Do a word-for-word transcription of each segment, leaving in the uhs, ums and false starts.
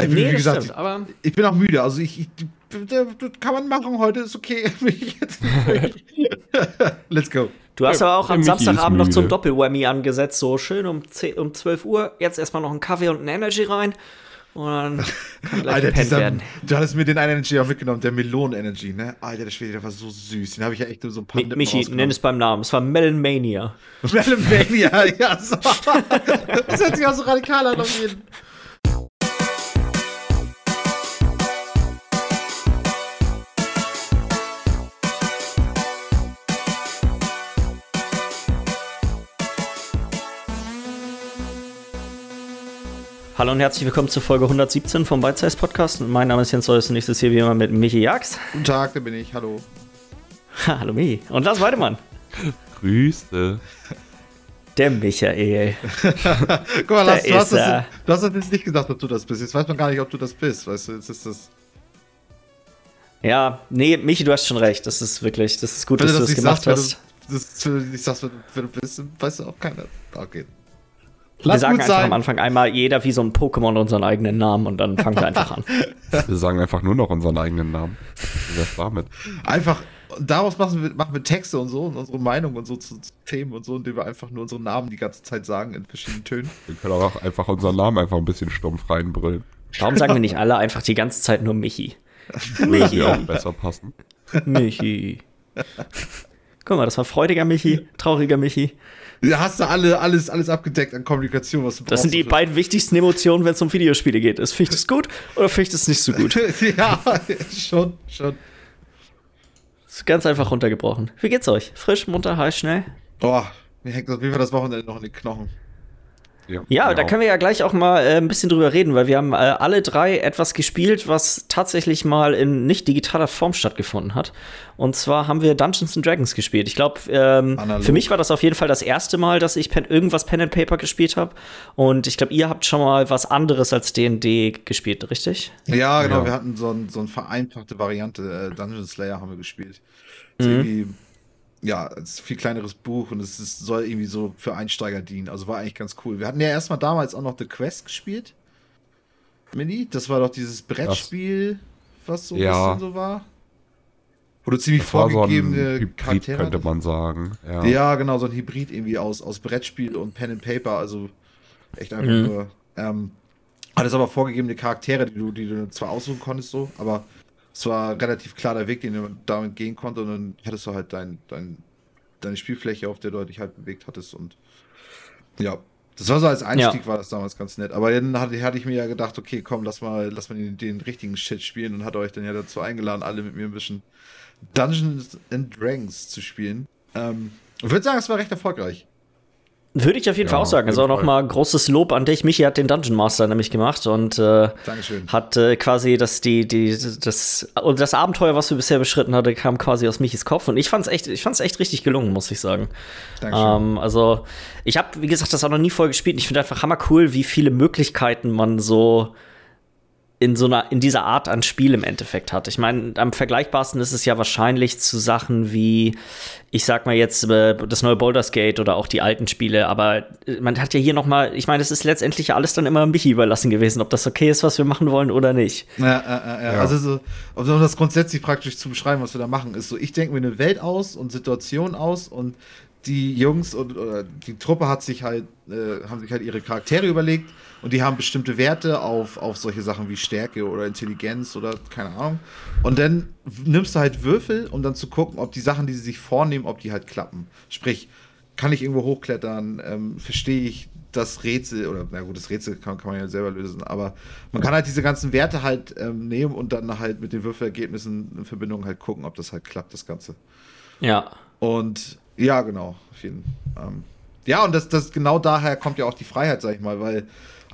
Also, nee, wie gesagt, stimmt, aber ich bin auch müde. Also, ich, ich kann man machen, heute ist okay. Let's go. Du hast aber auch am Samstagabend noch zum Doppel-Whammy angesetzt. So schön um, zehn, um zwölf Uhr. Jetzt erstmal noch einen Kaffee und einen Energy rein. Und dann kann gleich Alter, dieser, werden. Du hattest mir den einen Energy auch mitgenommen, der Melonen-Energy, ne? Alter, der Schwede, der war so süß. Den habe ich ja echt nur so ein paar Nippen Michi, nenn es beim Namen. Es war Melon Mania. Melon Mania, ja, so. Das hört sich auch so radikal an auf jeden. Hallo und herzlich willkommen zur Folge hundertsiebzehn vom ByteSize Podcast. Mein Name ist Jens Seuss und ich sitze hier wie immer mit Michi Jax. Guten Tag, da bin ich. Hallo. Ha, hallo Michi. Und Lars Weidemann. Grüße. Der Michael. Guck mal, Lars, du hast, das, du hast das jetzt nicht gesagt, ob du das bist. Jetzt weiß man gar nicht, ob du das bist. Weißt du, jetzt ist das. Ja, nee, Michi, du hast schon recht. Das ist wirklich, das ist gut, wenn dass du das gemacht sagst, hast. Wenn du nicht sagst, wenn du bist, weiß auch keiner. Okay. Wir Lass sagen einfach sein. Am Anfang einmal jeder wie so ein Pokémon unseren eigenen Namen und dann fangen wir einfach an. Wir sagen einfach nur noch unseren eigenen Namen. Das war mit. Einfach, daraus machen wir, machen wir Texte und so und unsere Meinung und so zu, zu Themen und so, indem wir einfach nur unseren Namen die ganze Zeit sagen in verschiedenen Tönen. Wir können auch einfach unseren Namen einfach ein bisschen stumpf reinbrüllen. Warum sagen wir nicht alle einfach die ganze Zeit nur Michi? Michi. Würde auch besser passen. Michi. Guck mal, das war freudiger Michi, trauriger Michi. Da hast du alle, alles, alles abgedeckt an Kommunikation, was du brauchst. Das sind die beiden wichtigsten Emotionen, wenn es um Videospiele geht. Ist Ficht es gut oder Ficht es nicht so gut? Ja, schon, schon. Das ist ganz einfach runtergebrochen. Wie geht's euch? Frisch, munter, heiß, schnell? Boah, mir hängt auf jeden Fall das Wochenende noch in den Knochen. Ja, ja, da können wir ja gleich auch mal äh, ein bisschen drüber reden, weil wir haben äh, alle drei etwas gespielt, was tatsächlich mal in nicht digitaler Form stattgefunden hat. Und zwar haben wir Dungeons and Dragons gespielt. Ich glaube, ähm, für mich war das auf jeden Fall das erste Mal, dass ich pen- irgendwas Pen and Paper gespielt habe. Und ich glaube, ihr habt schon mal was anderes als D und D gespielt, richtig? Ja, genau. Ja. Wir hatten so eine so ein vereinfachte Variante. Äh, Dungeon Slayer haben wir gespielt. Also mhm. Ja, es ist ein viel kleineres Buch und es ist, soll irgendwie so für Einsteiger dienen. Also war eigentlich ganz cool. Wir hatten ja erstmal damals auch noch The Quest gespielt. Mini, das war doch dieses Brettspiel, was so ein ja. bisschen so war. Wo du ziemlich das vorgegebene so Charaktere Hybrid, könnte man sagen. Ja. ja, genau, so ein Hybrid irgendwie aus, aus Brettspiel und Pen and Paper. Also echt einfach mhm. nur. Ähm, alles aber vorgegebene Charaktere, die du, die du zwar aussuchen konntest, so, aber. Es war relativ klar der Weg, den du damit gehen konntest, und dann hattest du halt dein, dein, deine Spielfläche, auf der du dich halt bewegt hattest, und ja, das war so als Einstieg ja. war das damals ganz nett, aber dann hatte, hatte ich mir ja gedacht, okay, komm, lass mal, lass mal den, den richtigen Shit spielen, und hatte euch dann ja dazu eingeladen, alle mit mir ein bisschen Dungeons and Dragons zu spielen. Ähm, ich würde sagen, es war recht erfolgreich. Würde ich auf jeden ja, Fall auch sagen. Also auch nochmal großes Lob an dich. Michi hat den Dungeon Master nämlich gemacht und äh, hat äh, quasi das, die, die, das, das Abenteuer, was wir bisher beschritten hatten, kam quasi aus Michis Kopf. Und ich fand's echt, ich fand's echt richtig gelungen, muss ich sagen. Dankeschön. Ähm, also ich habe, wie gesagt, das auch noch nie voll gespielt. Und ich finde einfach hammer cool, wie viele Möglichkeiten man so in so einer, in dieser Art an Spiel im Endeffekt hat. Ich meine, am vergleichbarsten ist es ja wahrscheinlich zu Sachen wie, ich sag mal jetzt, das neue Baldur's Gate oder auch die alten Spiele, aber man hat ja hier noch mal, ich meine, es ist letztendlich ja alles dann immer Michi überlassen gewesen, ob das okay ist, was wir machen wollen oder nicht. Ja, ja, ja. ja. Also so, um das grundsätzlich praktisch zu beschreiben, was wir da machen, ist so, ich denke mir eine Welt aus und Situation aus, und die Jungs und oder die Truppe hat sich halt, äh, haben sich halt ihre Charaktere überlegt, und die haben bestimmte Werte auf, auf solche Sachen wie Stärke oder Intelligenz oder keine Ahnung. Und dann nimmst du halt Würfel, um dann zu gucken, ob die Sachen, die sie sich vornehmen, ob die halt klappen. Sprich, kann ich irgendwo hochklettern, ähm, verstehe ich das Rätsel, oder na gut, das Rätsel kann, kann man ja selber lösen, aber man kann halt diese ganzen Werte halt ähm, nehmen und dann halt mit den Würfelergebnissen in Verbindung halt gucken, ob das halt klappt, das Ganze. Ja. Und ja, genau. Auf jeden Fall. Ähm, ja, und das, das genau daher kommt ja auch die Freiheit, sag ich mal, weil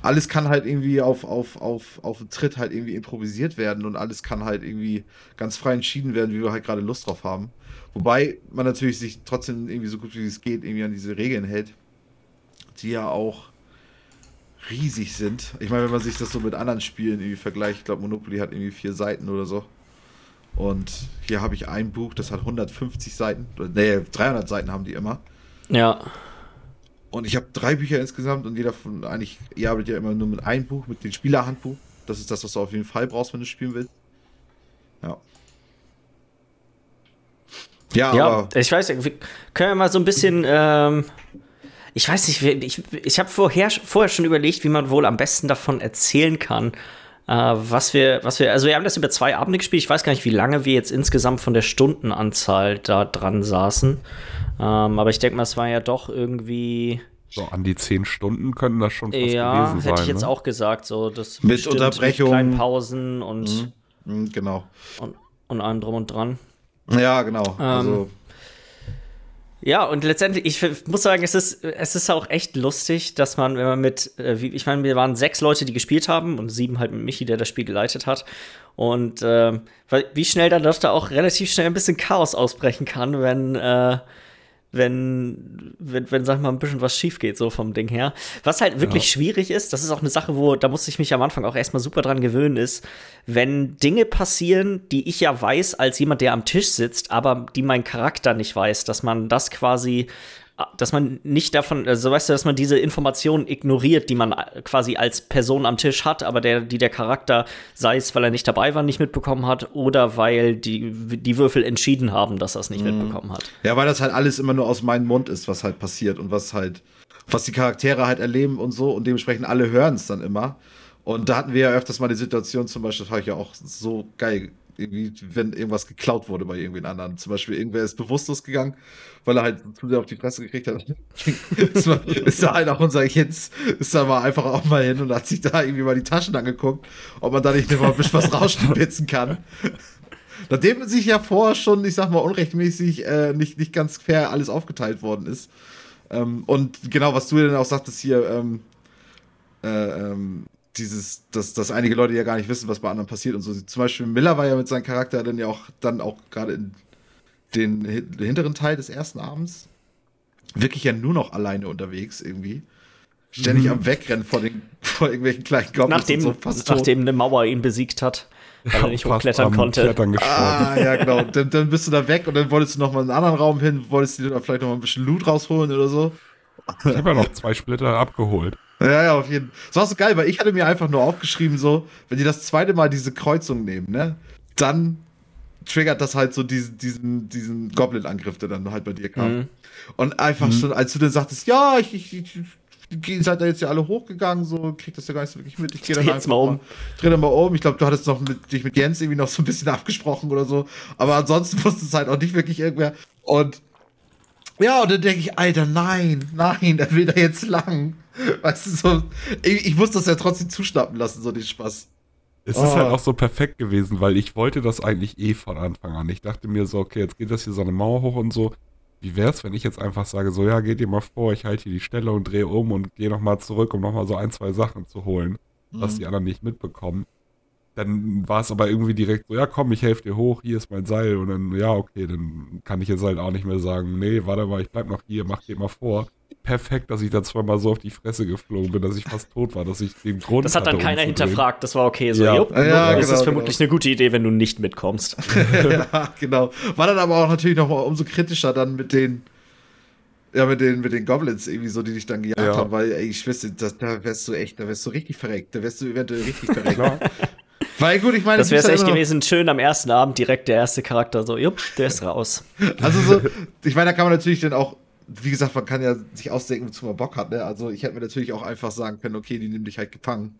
alles kann halt irgendwie auf, auf, auf, auf den Tritt halt irgendwie improvisiert werden, und alles kann halt irgendwie ganz frei entschieden werden, wie wir halt gerade Lust drauf haben. Wobei man natürlich sich trotzdem irgendwie so gut wie es geht irgendwie an diese Regeln hält, die ja auch riesig sind. Ich meine, wenn man sich das so mit anderen Spielen irgendwie vergleicht, ich glaube, Monopoly hat irgendwie vier Seiten oder so. Und hier habe ich ein Buch, das hat hundertfünfzig Seiten. Nee, dreihundert Seiten haben die immer. Ja. Und ich habe drei Bücher insgesamt, und jeder von eigentlich, ihr arbeitet ja immer nur mit einem Buch, mit dem Spielerhandbuch. Das ist das, was du auf jeden Fall brauchst, wenn du spielen willst. Ja. Ja, ja, aber ich weiß, wir können ja mal so ein bisschen, ähm, ich weiß nicht, ich, ich habe vorher, vorher schon überlegt, wie man wohl am besten davon erzählen kann, äh, was wir, was wir, also wir haben das über zwei Abende gespielt, ich weiß gar nicht, wie lange wir jetzt insgesamt von der Stundenanzahl da dran saßen, ähm, aber ich denke mal, es war ja doch irgendwie so an die zehn Stunden können das schon fast ja, gewesen sein. Ja, hätte ich jetzt ne? auch gesagt, so das mit Unterbrechung, mit kleinen Pausen und mhm. genau und, und allem drum und dran. Ja, genau. Ähm, also. Ja, und letztendlich, ich muss sagen, es ist, es ist auch echt lustig, dass man, wenn man mit, ich meine, wir waren sechs Leute, die gespielt haben und sieben halt mit Michi, der das Spiel geleitet hat. Und äh, wie schnell dann doch da auch relativ schnell ein bisschen Chaos ausbrechen kann, wenn äh, wenn, wenn, wenn, sag mal, ein bisschen was schief geht, so vom Ding her. Was halt wirklich ja. schwierig ist, das ist auch eine Sache, wo, da musste ich mich am Anfang auch erstmal super dran gewöhnen, ist, wenn Dinge passieren, die ich ja weiß, als jemand, der am Tisch sitzt, aber die mein Charakter nicht weiß, dass man das quasi, dass man nicht davon, also weißt du, dass man diese Informationen ignoriert, die man quasi als Person am Tisch hat, aber der, die der Charakter, sei es, weil er nicht dabei war, nicht mitbekommen hat, oder weil die, die Würfel entschieden haben, dass er es nicht mhm. mitbekommen hat. Ja, weil das halt alles immer nur aus meinem Mund ist, was halt passiert und was halt, was die Charaktere halt erleben und so, und dementsprechend alle hören es dann immer. Und da hatten wir ja öfters mal die Situation, zum Beispiel, das fand ich ja auch so geil, irgendwie, wenn irgendwas geklaut wurde bei irgendwen anderen. Zum Beispiel, irgendwer ist bewusstlos gegangen, weil er halt zu sehr auf die Fresse gekriegt hat. ist, mal, ist da einer unserer Kids, ist da mal einfach auch mal hin und hat sich da irgendwie mal die Taschen angeguckt, ob man da nicht mal ein bisschen was rausspitzen kann. Nachdem sich ja vorher schon, ich sag mal, unrechtmäßig äh, nicht, nicht ganz fair alles aufgeteilt worden ist. Ähm, und genau, was du denn auch sagtest hier, ähm, äh, ähm, dieses, dass, dass einige Leute ja gar nicht wissen, was bei anderen passiert und so. Zum Beispiel Miller war ja mit seinem Charakter dann ja auch dann auch gerade in den hinteren Teil des ersten Abends wirklich ja nur noch alleine unterwegs irgendwie. Ständig mhm. am Wegrennen vor, den, vor irgendwelchen kleinen Goblins. Nachdem, so fast nachdem eine Mauer ihn besiegt hat, weil er nicht hochklettern konnte. Ah, ja, genau. Dann, dann bist du da weg und dann wolltest du noch mal in einen anderen Raum hin, wolltest du dir vielleicht noch mal ein bisschen Loot rausholen oder so. Ich habe ja noch zwei Splitter abgeholt. Ja, ja, auf jeden Fall. Das war so geil, weil ich hatte mir einfach nur aufgeschrieben, so, wenn die das zweite Mal diese Kreuzung nehmen, ne, dann triggert das halt so diesen, diesen, diesen Goblin-Angriff, der dann halt bei dir kam. Mhm. Und einfach mhm. schon, als du dann sagtest, ja, ich, ich, ich, ich seid da jetzt ja alle hochgegangen, so, kriegt das ja gar nicht so wirklich mit. Ich gehe dann einfach mal um. Dreh dann mal um. Ich glaube, du hattest noch mit, dich mit Jens irgendwie noch so ein bisschen abgesprochen oder so. Aber ansonsten wusste es halt auch nicht wirklich irgendwer. Und ja, und dann denke ich, Alter, nein, nein, der will da jetzt lang. Weißt du, so, ich, ich muss das ja trotzdem zuschnappen lassen, so den Spaß. Es oh. ist halt auch so perfekt gewesen, weil ich wollte das eigentlich eh von Anfang an. Ich dachte mir so, okay, jetzt geht das hier so eine Mauer hoch und so. Wie wär's, wenn ich jetzt einfach sage, so, ja, geht ihr mal vor, ich halte hier die Stelle und drehe um und gehe nochmal zurück, um nochmal so ein, zwei Sachen zu holen, mhm. was die anderen nicht mitbekommen. Dann war es aber irgendwie direkt so, ja komm, ich helfe dir hoch, hier ist mein Seil. Und dann, ja, okay, dann kann ich jetzt halt auch nicht mehr sagen, nee, warte mal, ich bleib noch hier, mach dir mal vor. Perfekt, dass ich da zweimal so auf die Fresse geflogen bin, dass ich fast tot war, dass ich den Grund Das hat dann keiner hinterfragt, das war okay. So, ja, jupp, ja, genau, ist das vermutlich genau. eine gute Idee, wenn du nicht mitkommst. Ja, genau. War dann aber auch natürlich noch mal umso kritischer dann mit den Ja, mit den, mit den Goblins irgendwie so, die dich dann gejagt ja. haben, weil, ey, ich wüsste, das, da wärst du echt, da wärst du richtig verreckt, da wärst du eventuell richtig verreckt. Klar. Weil gut, ich meine, das wäre es echt gewesen, schön am ersten Abend direkt der erste Charakter, so, jupp, der ist raus. Also so, ich meine, da kann man natürlich dann auch, wie gesagt, man kann ja sich ausdenken, wozu man Bock hat, ne? Also ich hätte mir natürlich auch einfach sagen können, okay, die nehmen dich halt gefangen.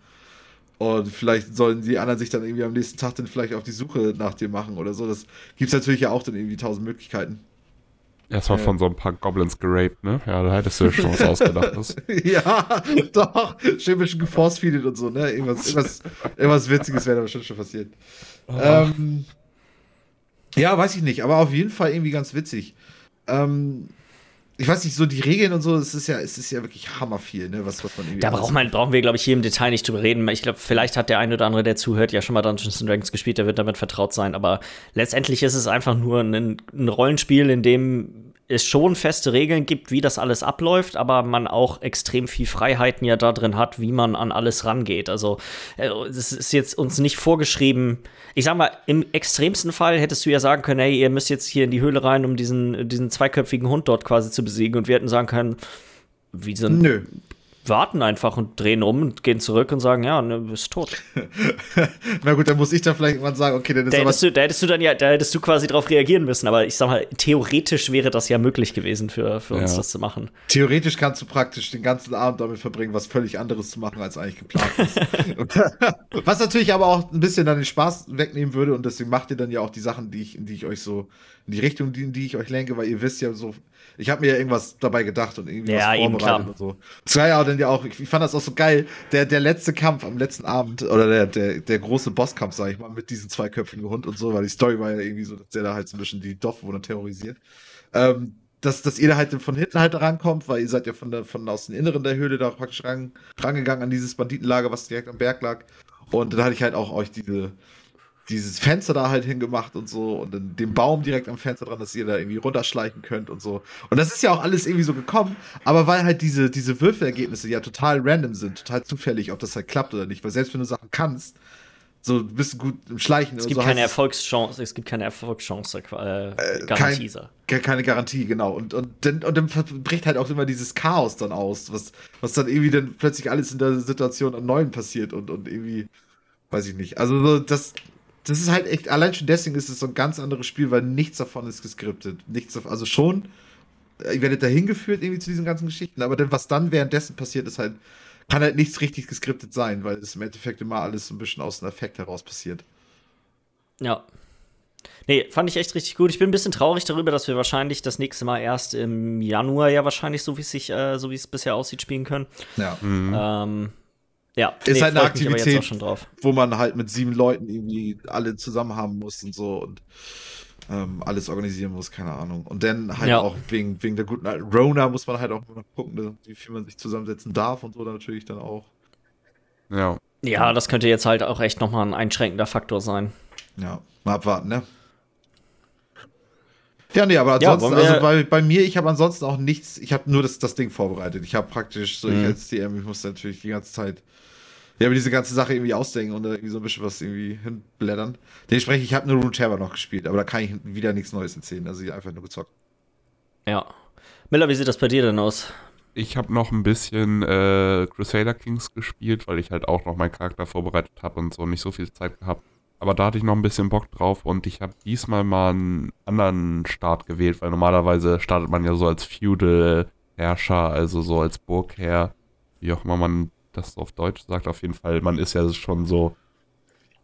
Und vielleicht sollen die anderen sich dann irgendwie am nächsten Tag dann vielleicht auf die Suche nach dir machen oder so. Das gibt's natürlich ja auch dann irgendwie tausend Möglichkeiten. Erstmal von so ein paar Goblins geraped, ne? Ja, da hättest du ja schon was ausgedacht. Was. Ja, doch. Schön bisschen geforce-feedet und so, ne? Irgendwas, irgendwas, irgendwas Witziges wäre da bestimmt schon passiert. Oh. Ähm, ja, weiß ich nicht. Aber auf jeden Fall irgendwie ganz witzig. Ähm, ich weiß nicht, so die Regeln und so, es ist ja, es ist ja wirklich hammerviel, ne? Was, was man irgendwie da braucht man, brauchen wir, glaube ich, hier im Detail nicht drüber reden. Ich glaube, vielleicht hat der eine oder andere, der zuhört, ja schon mal Dungeons and Dragons gespielt, der wird damit vertraut sein. Aber letztendlich ist es einfach nur ein, ein Rollenspiel, in dem es schon feste Regeln gibt, wie das alles abläuft, aber man auch extrem viel Freiheiten ja da drin hat, wie man an alles rangeht. Also es ist jetzt uns nicht vorgeschrieben. Ich sag mal, im extremsten Fall hättest du ja sagen können, hey, ihr müsst jetzt hier in die Höhle rein, um diesen, diesen zweiköpfigen Hund dort quasi zu besiegen. Und wir hätten sagen können, wie so ein Nö. warten einfach und drehen um und gehen zurück und sagen, ja, ne, ist tot. Na gut, dann muss ich da vielleicht mal sagen, okay, dann ist da hättest aber... Du, da hättest du dann ja, da hättest du quasi drauf reagieren müssen, aber ich sag mal, theoretisch wäre das ja möglich gewesen für, für uns, ja. das zu machen. Theoretisch kannst du praktisch den ganzen Abend damit verbringen, was völlig anderes zu machen, als eigentlich geplant ist. Was natürlich aber auch ein bisschen dann den Spaß wegnehmen würde und deswegen macht ihr dann ja auch die Sachen, die ich, in die ich euch so, in die Richtung, in die ich euch lenke, weil ihr wisst ja so, ich habe mir ja irgendwas dabei gedacht und irgendwie ja, was vorbereitet und so. Das war ja dann ja auch, ich, ich fand das auch so geil, der, der letzte Kampf am letzten Abend, oder der, der, der große Bosskampf, sag ich mal, mit diesem zweiköpfigen Hund und so, weil die Story war ja irgendwie so, dass der da halt so ein bisschen die Dorfbewohner terrorisiert. Ähm, dass, dass ihr da halt von hinten halt rankommt, weil ihr seid ja von, der, von aus dem Inneren der Höhle da praktisch ran, rangegangen an dieses Banditenlager, was direkt am Berg lag. Und dann hatte ich halt auch euch diese dieses Fenster da halt hingemacht und so und dann den Baum direkt am Fenster dran, dass ihr da irgendwie runterschleichen könnt und so. Und das ist ja auch alles irgendwie so gekommen, aber weil halt diese, diese Würfelergebnisse ja total random sind, total zufällig, ob das halt klappt oder nicht, weil selbst wenn du Sachen kannst, so ein bisschen gut im Schleichen. Es gibt keine Erfolgschance, es gibt keine Erfolgschance, äh, Garantie. Kein, keine Garantie, genau. Und, und, dann, und dann bricht halt auch immer dieses Chaos dann aus, was, was dann irgendwie dann plötzlich alles in der Situation am Neuen passiert und, und irgendwie, weiß ich nicht. Also so das Das ist halt echt, allein schon deswegen ist es so ein ganz anderes Spiel, weil nichts davon ist geskriptet. Nichts davon, also schon, ihr werdet da hingeführt irgendwie zu diesen ganzen Geschichten, aber dann, was dann währenddessen passiert, ist halt, kann halt nichts richtig geskriptet sein, weil es im Endeffekt immer alles so ein bisschen aus dem Affekt heraus passiert. Ja. Nee, fand ich echt richtig gut. Ich bin ein bisschen traurig darüber, dass wir wahrscheinlich das nächste Mal erst im Januar ja wahrscheinlich, so wie es sich, äh, so wie es bisher aussieht, spielen können. Ja. Mhm. Ähm. Ja, ist nee, halt eine Aktivität, schon drauf. Wo man halt mit sieben Leuten irgendwie alle zusammen haben muss und so und ähm, alles organisieren muss, keine Ahnung. Und dann halt ja. auch wegen, wegen der guten Rona muss man halt auch noch gucken, wie viel man sich zusammensetzen darf und so dann natürlich dann auch. Ja. Ja, das könnte jetzt halt auch echt nochmal ein einschränkender Faktor sein. Ja, mal abwarten, ne? Ja, nee, aber ansonsten, ja, also bei, bei mir, ich habe ansonsten auch nichts, ich habe nur das, das Ding vorbereitet. Ich habe praktisch so, mhm. ich als D M, ich muss natürlich die ganze Zeit, ja, mir diese ganze Sache irgendwie ausdenken und da irgendwie so ein bisschen was irgendwie hinblättern. Dementsprechend, ich habe nur Runeterra noch gespielt, aber da kann ich wieder nichts Neues erzählen, also ich einfach nur gezockt. Ja. Miller, wie sieht das bei dir denn aus? Ich habe noch ein bisschen äh, Crusader Kings gespielt, weil ich halt auch noch meinen Charakter vorbereitet habe und so nicht so viel Zeit gehabt. Aber da hatte ich noch ein bisschen Bock drauf und ich habe diesmal mal einen anderen Start gewählt, weil normalerweise startet man ja so als Feudal-Herrscher, also so als Burgherr, wie auch immer man das auf Deutsch sagt. Auf jeden Fall, man ist ja schon so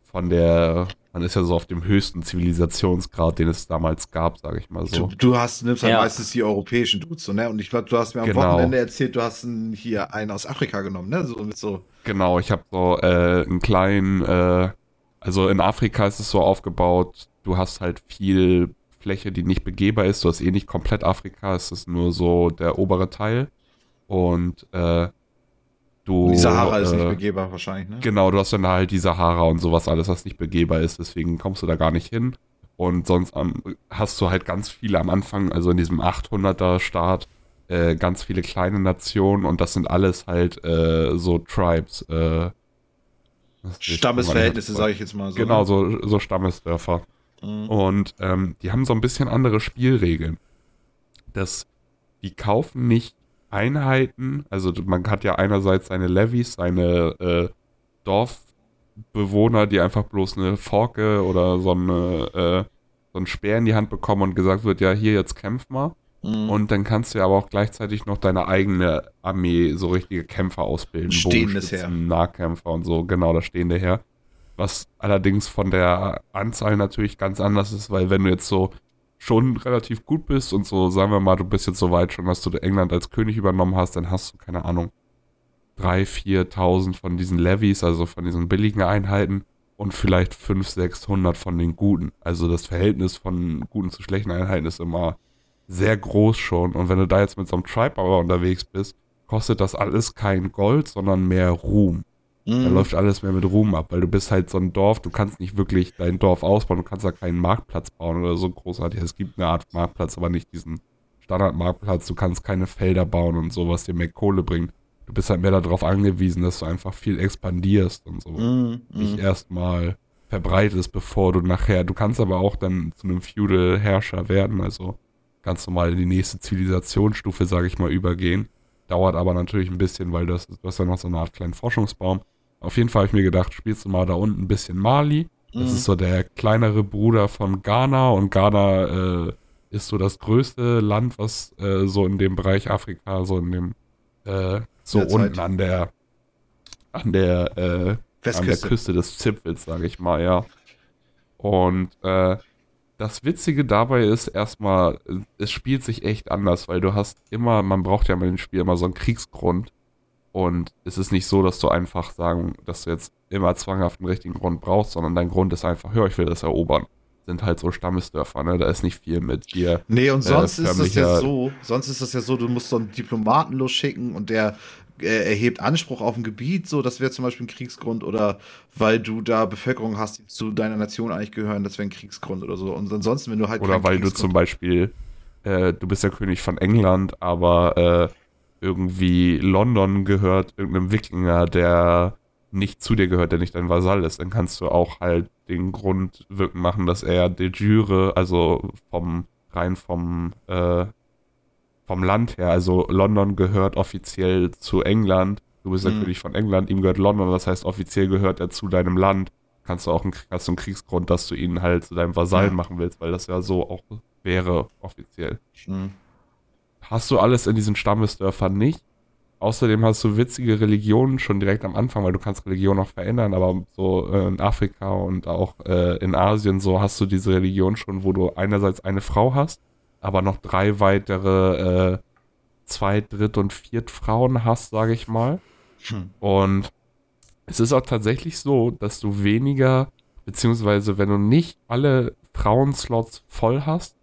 von der, man ist ja so auf dem höchsten Zivilisationsgrad, den es damals gab, sage ich mal so. Du, du hast, nimmst ja. halt meistens die europäischen Dudes, so, ne? Und ich glaube, du hast mir am genau. Wochenende erzählt, du hast einen, hier einen aus Afrika genommen, ne? So, mit so. Genau, ich habe so äh, einen kleinen, äh, also in Afrika ist es so aufgebaut, du hast halt viel Fläche, die nicht begehbar ist. Du hast eh nicht komplett Afrika, es ist nur so der obere Teil. Und äh, du... Und die Sahara äh, ist nicht begehbar wahrscheinlich, ne? Genau, du hast dann halt die Sahara und sowas alles, was nicht begehbar ist. Deswegen kommst du da gar nicht hin. Und sonst am, hast du halt ganz viele am Anfang, also in diesem achthunderter-Staat, äh, ganz viele kleine Nationen. Und das sind alles halt äh, so Tribes, äh, Stammesverhältnisse, sage ich jetzt mal so. Genau, so, so Stammesdörfer. Mhm. Und ähm, die haben so ein bisschen andere Spielregeln. Das, die kaufen nicht Einheiten, also man hat ja einerseits seine Levies, seine äh, Dorfbewohner, die einfach bloß eine Forke oder so, eine, äh, so einen Speer in die Hand bekommen und gesagt wird, ja hier, jetzt kämpf mal. Und dann kannst du ja aber auch gleichzeitig noch deine eigene Armee, so richtige Kämpfer ausbilden. Stehendes Heer. Nahkämpfer und so, genau, das stehende Heer. Was allerdings von der Anzahl natürlich ganz anders ist, weil wenn du jetzt so schon relativ gut bist und so, sagen wir mal, du bist jetzt so weit schon, dass du England als König übernommen hast, dann hast du, keine Ahnung, dreitausend, viertausend von diesen Levies, also von diesen billigen Einheiten und vielleicht fünfhundert, sechshundert von den guten. Also das Verhältnis von guten zu schlechten Einheiten ist immer sehr groß schon. Und wenn du da jetzt mit so einem Tribe aber unterwegs bist, kostet das alles kein Gold, sondern mehr Ruhm. Mm. Da läuft alles mehr mit Ruhm ab, weil du bist halt so ein Dorf, du kannst nicht wirklich dein Dorf ausbauen, du kannst da keinen Marktplatz bauen oder so großartig. Es gibt eine Art Marktplatz, aber nicht diesen Standardmarktplatz. Du kannst keine Felder bauen und so, was dir mehr Kohle bringt. Du bist halt mehr darauf angewiesen, dass du einfach viel expandierst und so. Mm, mm. Nicht erstmal verbreitest, bevor du nachher, du kannst aber auch dann zu einem Feudal-Herrscher werden, also ganz normal in die nächste Zivilisationsstufe, sage ich mal, übergehen. Dauert aber natürlich ein bisschen, weil das, das ist ja noch so eine Art kleinen Forschungsbaum. Auf jeden Fall habe ich mir gedacht, spielst du mal da unten ein bisschen Mali. Das mhm. ist so der kleinere Bruder von Ghana. Und Ghana äh, ist so das größte Land, was äh, so in dem Bereich Afrika, so in dem, äh, so Derzeit. unten an der, an der, äh, an der Küste des Zipfels, sage ich mal, ja. Und äh, das Witzige dabei ist erstmal, es spielt sich echt anders, weil du hast immer, man braucht ja mit dem Spiel immer so einen Kriegsgrund. Und es ist nicht so, dass du einfach sagen, dass du jetzt immer zwanghaft einen richtigen Grund brauchst, sondern dein Grund ist einfach, hör, ich will das erobern. Sind halt so Stammesdörfer, ne? Da ist nicht viel mit dir. Nee, und sonst äh, ist das ja so, sonst ist das ja so, du musst so einen Diplomaten losschicken und der äh, erhebt Anspruch auf ein Gebiet, so, das wäre zum Beispiel ein Kriegsgrund, oder weil du da Bevölkerung hast, die zu deiner Nation eigentlich gehören, das wäre ein Kriegsgrund oder so. Und ansonsten, wenn du halt. Oder weil du zum Beispiel, äh, du bist ja König von England, aber äh, irgendwie London gehört irgendeinem Wikinger, der nicht zu dir gehört, der nicht dein Vasall ist, dann kannst du auch halt den Grund wirken machen, dass er de jure, also vom rein vom äh, vom Land her, also London gehört offiziell zu England, du bist der mhm. König von England, ihm gehört London, das heißt offiziell gehört er zu deinem Land, kannst du auch einen, hast du einen Kriegsgrund, dass du ihn halt zu deinem Vasall ja. machen willst, weil das ja so auch wäre offiziell. Mhm. Hast du alles in diesen Stammesdörfern nicht. Außerdem hast du witzige Religionen schon direkt am Anfang, weil du kannst Religion auch verändern, aber so in Afrika und auch äh, in Asien so hast du diese Religion schon, wo du einerseits eine Frau hast, aber noch drei weitere äh, Zweit-, Dritt- und Viertfrauen hast, sage ich mal. Hm. Und es ist auch tatsächlich so, dass du weniger, beziehungsweise wenn du nicht alle Frauenslots voll hast,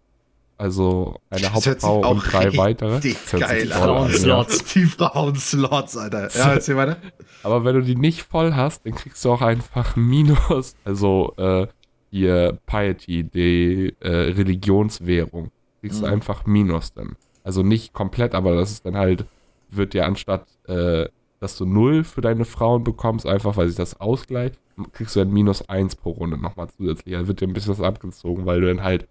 also eine Hauptfrau und drei weitere. Geil, Frauenslots. Die Frauenslots, Alter. Ja, erzähl weiter. Aber wenn du die nicht voll hast, dann kriegst du auch einfach Minus, also äh, hier Piety, die äh, Religionswährung. Kriegst mhm. du einfach Minus dann. Also nicht komplett, aber das ist dann halt, wird ja anstatt, äh, dass du null für deine Frauen bekommst, einfach weil sich das ausgleicht, kriegst du dann Minus eins pro Runde nochmal zusätzlich. Also wird dir ein bisschen was abgezogen, weil du dann halt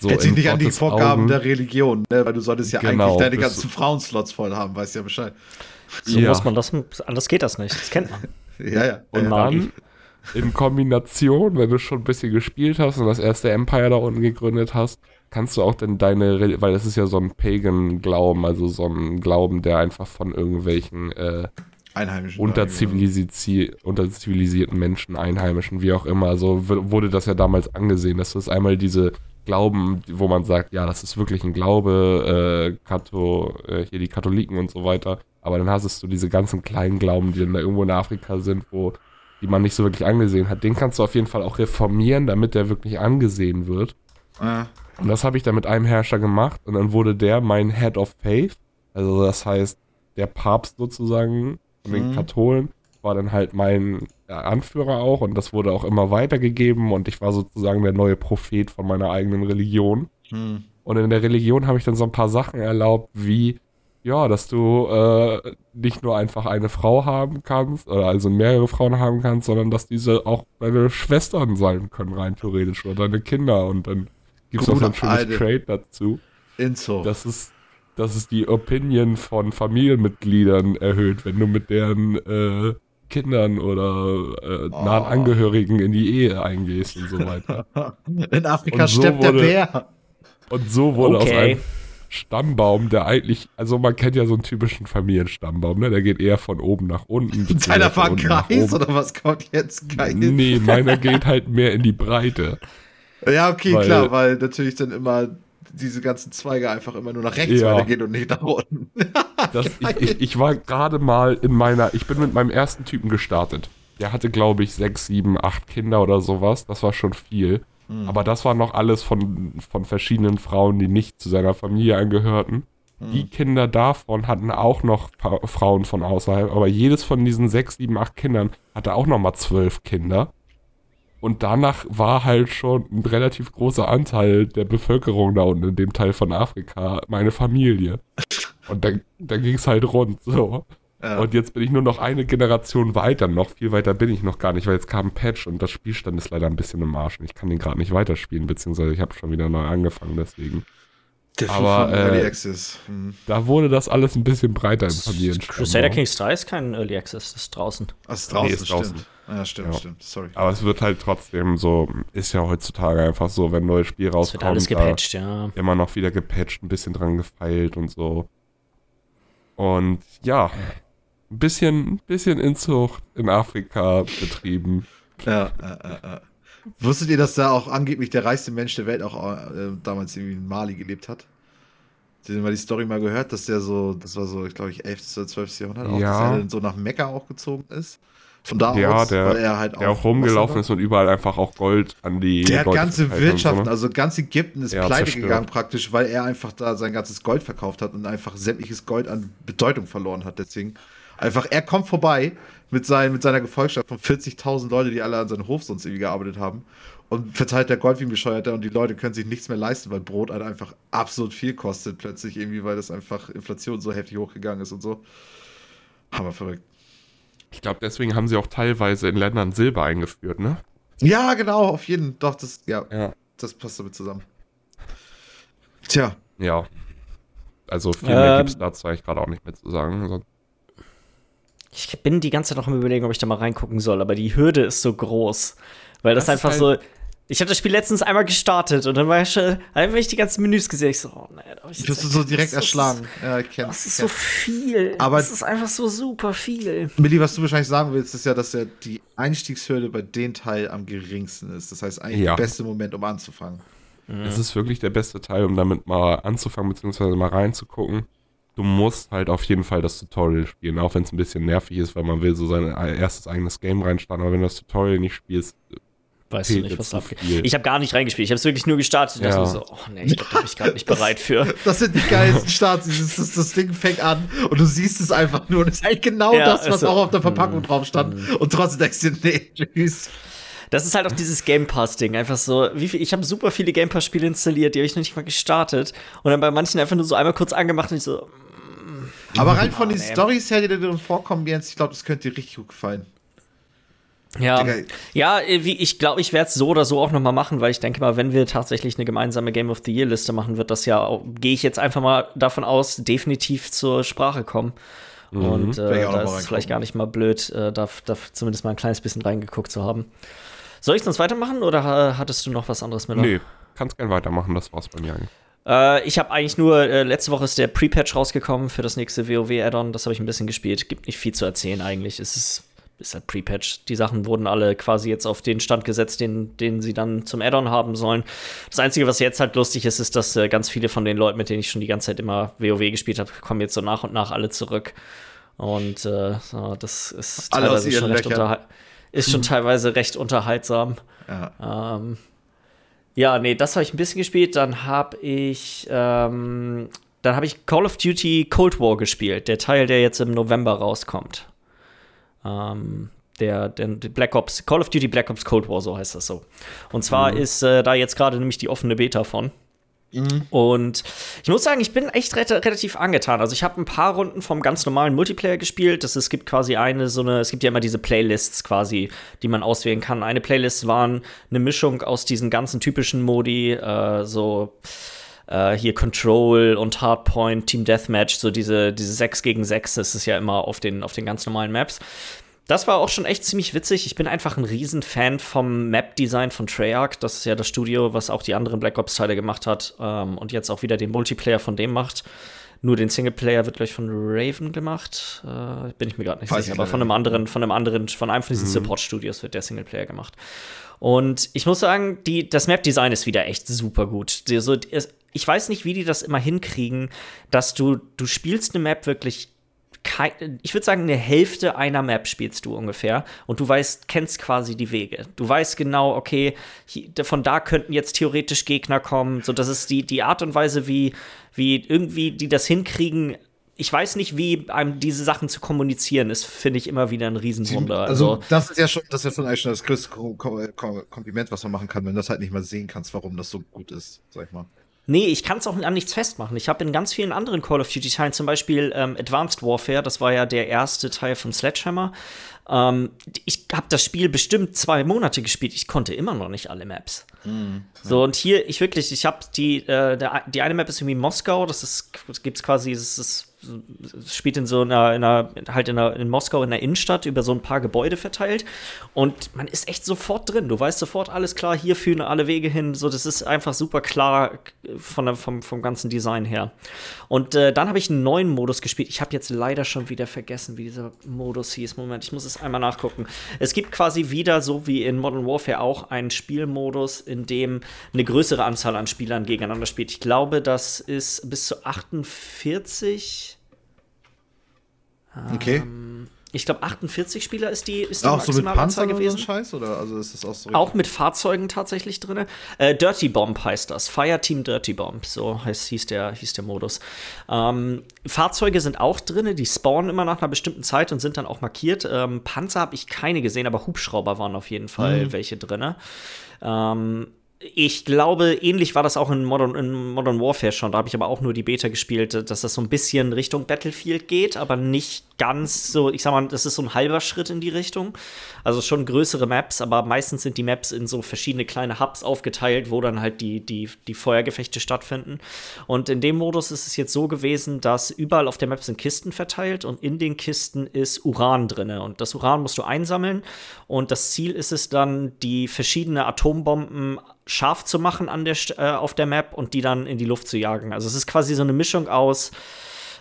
so jetzt nicht Gottes an die Vorgaben Augen. Der Religion, ne? Weil du solltest ja genau, eigentlich deine ganzen Frauenslots voll haben, weißt ja Bescheid. So ja. muss man das, anders geht das nicht, das kennt man. ja, ja. Und dann in Kombination, wenn du schon ein bisschen gespielt hast und das erste Empire da unten gegründet hast, kannst du auch dann deine, weil das ist ja so ein Pagan-Glauben, also so ein Glauben, der einfach von irgendwelchen äh, Einheimischen unterzivilisi- unterzivilisierten Menschen, Einheimischen, wie auch immer, so w- wurde das ja damals angesehen, dass das einmal diese Glauben, wo man sagt, ja, das ist wirklich ein Glaube, äh, Kato, äh, hier die Katholiken und so weiter. Aber dann hast du diese ganzen kleinen Glauben, die dann da irgendwo in Afrika sind, wo die man nicht so wirklich angesehen hat. Den kannst du auf jeden Fall auch reformieren, damit der wirklich angesehen wird. Ah. Und das habe ich dann mit einem Herrscher gemacht und dann wurde der mein Head of Faith, also das heißt, der Papst sozusagen von den mhm. Katholen war dann halt mein Anführer auch und das wurde auch immer weitergegeben und ich war sozusagen der neue Prophet von meiner eigenen Religion. Hm. Und in der Religion habe ich dann so ein paar Sachen erlaubt, wie, ja, dass du äh, nicht nur einfach eine Frau haben kannst, oder also mehrere Frauen haben kannst, sondern dass diese auch deine Schwestern sein können, rein theoretisch, oder deine Kinder und dann gibt es auch so ein schönes Alter. Trade dazu. Inso. Das ist, dass es die Opinion von Familienmitgliedern erhöht, wenn du mit deren äh, Kindern oder äh, oh. nahen Angehörigen in die Ehe eingehst und so weiter. In Afrika so steppt wurde, der Bär. Und so wurde okay. aus einem Stammbaum, der eigentlich, also man kennt ja so einen typischen Familienstammbaum, ne? Der geht eher von oben nach unten. Deiner war ein Kreis oder was kommt jetzt? Geil. Nee, meiner geht halt mehr in die Breite. Ja, okay, weil, klar, weil natürlich dann immer diese ganzen Zweige einfach immer nur nach rechts ja. weitergehen und nicht nach unten. das, ich, ich, ich war gerade mal in meiner, ich bin mit meinem ersten Typen gestartet. Der hatte, glaube ich, sechs, sieben, acht Kinder oder sowas. Das war schon viel. Hm. Aber das war noch alles von, von verschiedenen Frauen, die nicht zu seiner Familie angehörten. Hm. Die Kinder davon hatten auch noch Frauen von außerhalb. Aber jedes von diesen sechs, sieben, acht Kindern hatte auch noch mal zwölf Kinder. Und danach war halt schon ein relativ großer Anteil der Bevölkerung da unten in dem Teil von Afrika meine Familie. Und dann, dann ging es halt rund, so. Ja. Und jetzt bin ich nur noch eine Generation weiter, noch viel weiter bin ich noch gar nicht, weil jetzt kam ein Patch und das Spielstand ist leider ein bisschen im Arsch und ich kann den gerade nicht weiterspielen, beziehungsweise ich habe schon wieder neu angefangen, deswegen. Der aber äh, Early Access. Mhm. Da wurde das alles ein bisschen breiter informiert. Crusader Kings drei ist kein Early Access, das ist draußen. Ach, das ist draußen, nee, ist draußen. Stimmt. Ja, stimmt, ja. stimmt, sorry. Aber es wird halt trotzdem so, ist ja heutzutage einfach so, wenn ein neues Spiel rauskommt, wird alles gepatcht, ja. Immer noch wieder gepatcht, ein bisschen dran gefeilt und so. Und ja, ein bisschen, ein bisschen Inzucht in Afrika betrieben. Ja, äh, äh. Wusstet ihr, dass da auch angeblich der reichste Mensch der Welt auch äh, damals irgendwie in Mali gelebt hat? Habt ihr mal die Story mal gehört, dass der so, das war so, ich glaube, elftes oder zwölftes Jahrhundert, auch, ja. Dass er so nach Mekka auch gezogen ist. Von da ja, aus, der, weil er halt auch, der auch rumgelaufen ist und überall einfach auch Gold an die Der hat Leute ganze Wirtschaften, so. Also ganz Ägypten ist ja, pleite zerstört. Gegangen praktisch, weil er einfach da sein ganzes Gold verkauft hat und einfach sämtliches Gold an Bedeutung verloren hat. Deswegen einfach, er kommt vorbei mit, sein, mit seiner Gefolgschaft von vierzigtausend Leute, die alle an seinem Hof sonst irgendwie gearbeitet haben und verteilt der Gold wie ein Bescheuerter und die Leute können sich nichts mehr leisten, weil Brot halt einfach absolut viel kostet plötzlich irgendwie, weil das einfach Inflation so heftig hochgegangen ist und so. Hammer verrückt. Ich glaube, deswegen haben sie auch teilweise in Ländern Silber eingeführt, ne? Ja, genau, auf jeden. Doch, das, ja, ja. Das passt damit zusammen. Tja. Ja. Also viel mehr ähm, gibt es dazu eigentlich gerade auch nicht mehr zu sagen. Ich bin die ganze Zeit noch am Überlegen, ob ich da mal reingucken soll, aber die Hürde ist so groß. Weil das, das einfach halt so. Ich habe das Spiel letztens einmal gestartet und dann war ich schon, dann habe ich die ganzen Menüs gesehen. Ich so, oh nein, da hab ich wirst du so direkt so, erschlagen. Ja, ich kenn's. Das ist so viel. Aber das ist einfach so super viel. Milli, was du wahrscheinlich sagen willst, ist ja, dass ja die Einstiegshürde bei dem Teil am geringsten ist. Das heißt, eigentlich ja. Der beste Moment, um anzufangen. Mhm. Es ist wirklich der beste Teil, um damit mal anzufangen, beziehungsweise mal reinzugucken. Du musst halt auf jeden Fall das Tutorial spielen, auch wenn es ein bisschen nervig ist, weil man will so sein erstes eigenes Game reinstarten. Aber wenn du das Tutorial nicht spielst, weißt du nicht, was da abgeht. Ich habe gar nicht reingespielt. Ich habe es wirklich nur gestartet. Ja. Und so, oh nee, ich glaube, da bin ich gerade nicht bereit für. Das sind die geilsten Starts. Das, das, das Ding fängt an und du siehst es einfach nur. Und es ist eigentlich genau ja, das, was so, auch auf der Verpackung mh, drauf stand. Mh. Und trotzdem denkst du, nee, tschüss. Das ist halt auch dieses Game Pass-Ding. Einfach so, wie viel, ich habe super viele Game Pass-Spiele installiert, die habe ich noch nicht mal gestartet. Und dann bei manchen einfach nur so einmal kurz angemacht und ich so. Mh, Aber rein oh, von den nee. Storys her, die da drin vorkommen, Jens, ich glaube, das könnte dir richtig gut gefallen. Ja, ja, ich glaube, ich werde es so oder so auch nochmal machen, weil ich denke mal, wenn wir tatsächlich eine gemeinsame Game of the Year-Liste machen, wird das ja, gehe ich jetzt einfach mal davon aus, definitiv zur Sprache kommen. Mhm. Und äh, da ist es vielleicht gar nicht mal blöd, äh, da, da zumindest mal ein kleines bisschen reingeguckt zu haben. Soll ich sonst weitermachen oder äh, hattest du noch was anderes mit? Nee, kannst gern weitermachen, das war's bei mir eigentlich. Ich habe eigentlich nur, äh, letzte Woche ist der Pre-Patch rausgekommen für das nächste WoW-Add-on, das habe ich ein bisschen gespielt, gibt nicht viel zu erzählen eigentlich, es ist Ist halt Pre-Patch. Die Sachen wurden alle quasi jetzt auf den Stand gesetzt, den, den sie dann zum Add-on haben sollen. Das Einzige, was jetzt halt lustig ist, ist, dass äh, ganz viele von den Leuten, mit denen ich schon die ganze Zeit immer WoW gespielt habe, kommen jetzt so nach und nach alle zurück. Und äh, das ist teilweise schon, recht, unterhal- ist schon hm. teilweise recht unterhaltsam. Ja, ähm, ja nee, das habe ich ein bisschen gespielt. Dann habe ich ähm, dann habe ich Call of Duty Cold War gespielt, der Teil, der jetzt im November rauskommt. Um, der, der Black Ops, Call of Duty Black Ops Cold War, so heißt das so. Und zwar mhm. ist äh, da jetzt gerade nämlich die offene Beta von. Mhm. Und ich muss sagen, ich bin echt re- relativ angetan. Also ich habe ein paar Runden vom ganz normalen Multiplayer gespielt. Das, es gibt quasi eine, so eine, es gibt ja immer diese Playlists quasi, die man auswählen kann. Eine Playlist waren eine Mischung aus diesen ganzen typischen Modi, äh, so Uh, hier Control und Hardpoint, Team Deathmatch, so diese, diese sechs gegen sechs, das ist ja immer auf den, auf den ganz normalen Maps. Das war auch schon echt ziemlich witzig. Ich bin einfach ein Riesenfan vom Map-Design von Treyarch. Das ist ja das Studio, was auch die anderen Black Ops-Teile gemacht hat, ähm, und jetzt auch wieder den Multiplayer von dem macht. Nur den Singleplayer wird gleich von Raven gemacht. Äh, bin ich mir gerade nicht Weiß sicher, aber von einem anderen, von einem anderen, von einem von diesen mhm. Support-Studios wird der Singleplayer gemacht. Und ich muss sagen, die, das Map-Design ist wieder echt super gut. Die, so, die, ich weiß nicht, wie die das immer hinkriegen, dass du, du spielst eine Map wirklich kein, ich würde sagen, eine Hälfte einer Map spielst du ungefähr und du weißt, kennst quasi die Wege. Du weißt genau, okay, hier, von da könnten jetzt theoretisch Gegner kommen. So, das ist die, die Art und Weise, wie, wie irgendwie die das hinkriegen. Ich weiß nicht, wie einem diese Sachen zu kommunizieren ist, finde ich immer wieder ein Riesenwunder. Also, also das ist ja schon, das ist ja schon eigentlich schon das größte Kompliment, was man machen kann, wenn du das halt nicht mal sehen kannst, warum das so gut ist, sag ich mal. Nee, ich kann es auch an nichts festmachen. Ich habe in ganz vielen anderen Call of Duty-Teilen, zum Beispiel ähm, Advanced Warfare, das war ja der erste Teil von Sledgehammer, ähm, ich habe das Spiel bestimmt zwei Monate gespielt. Ich konnte immer noch nicht alle Maps. Mhm. So, und hier, ich wirklich, ich habe die, äh, der, die eine Map ist irgendwie Moskau, das ist, das gibt's quasi, das ist, das spielt in so einer, in einer halt in, einer, in Moskau, in der Innenstadt, über so ein paar Gebäude verteilt. Und man ist echt sofort drin. Du weißt sofort, alles klar, hier führen alle Wege hin. So, das ist einfach super klar von der, vom, vom ganzen Design her. Und äh, dann habe ich einen neuen Modus gespielt. Ich habe jetzt leider schon wieder vergessen, wie dieser Modus hieß. Moment, ich muss es einmal nachgucken. Es gibt quasi wieder, so wie in Modern Warfare auch, einen Spielmodus, in dem eine größere Anzahl an Spielern gegeneinander spielt. Ich glaube, das ist bis zu achtundvierzig. Okay. Ähm, ich glaube, achtundvierzig Spieler ist die, ist die auch maximale so mit Panzer Anzahl gewesen. Oder so Scheiß, oder? Also ist das auch, so auch mit Fahrzeugen tatsächlich drin. Äh, Dirty Bomb heißt das. Fireteam Dirty Bomb. So heißt, hieß, der, hieß der Modus. Ähm, Fahrzeuge sind auch drin. Die spawnen immer nach einer bestimmten Zeit und sind dann auch markiert. Ähm, Panzer habe ich keine gesehen, aber Hubschrauber waren auf jeden Fall mhm. welche drin. Ähm. Ich glaube, ähnlich war das auch in Modern, in Modern Warfare schon. Da habe ich aber auch nur die Beta gespielt, dass das so ein bisschen Richtung Battlefield geht, aber nicht ganz so. Ich sag mal, das ist so ein halber Schritt in die Richtung. Also schon größere Maps, aber meistens sind die Maps in so verschiedene kleine Hubs aufgeteilt, wo dann halt die, die, die Feuergefechte stattfinden. Und in dem Modus ist es jetzt so gewesen, dass überall auf der Map sind Kisten verteilt und in den Kisten ist Uran drin. Und das Uran musst du einsammeln. Und das Ziel ist es dann, die verschiedenen Atombomben scharf zu machen an der, äh, auf der Map und die dann in die Luft zu jagen. Also es ist quasi so eine Mischung aus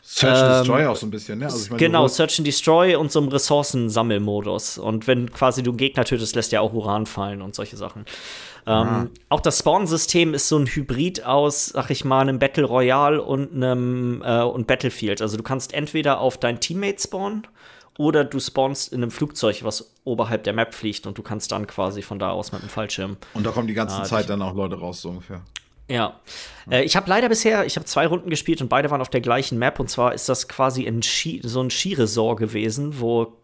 Search and ähm, Destroy auch so ein bisschen, ne? Also ich mein, genau, Search and Destroy und so einem Ressourcensammelmodus. Und wenn quasi du einen Gegner tötest, lässt der auch Uran fallen und solche Sachen. Ähm, auch das Spawn-System ist so ein Hybrid aus, sag ich mal, einem Battle Royale und einem äh, und Battlefield. Also du kannst entweder auf deinen Teammate spawnen oder du spawnst in einem Flugzeug, was oberhalb der Map fliegt, und du kannst dann quasi von da aus mit dem Fallschirm. Und da kommen die ganze äh, Zeit dann auch Leute raus, so ungefähr. Ja. Äh, ich habe leider bisher, ich habe zwei Runden gespielt und beide waren auf der gleichen Map. Und zwar ist das quasi ein Ski, so ein Skiresort gewesen, wo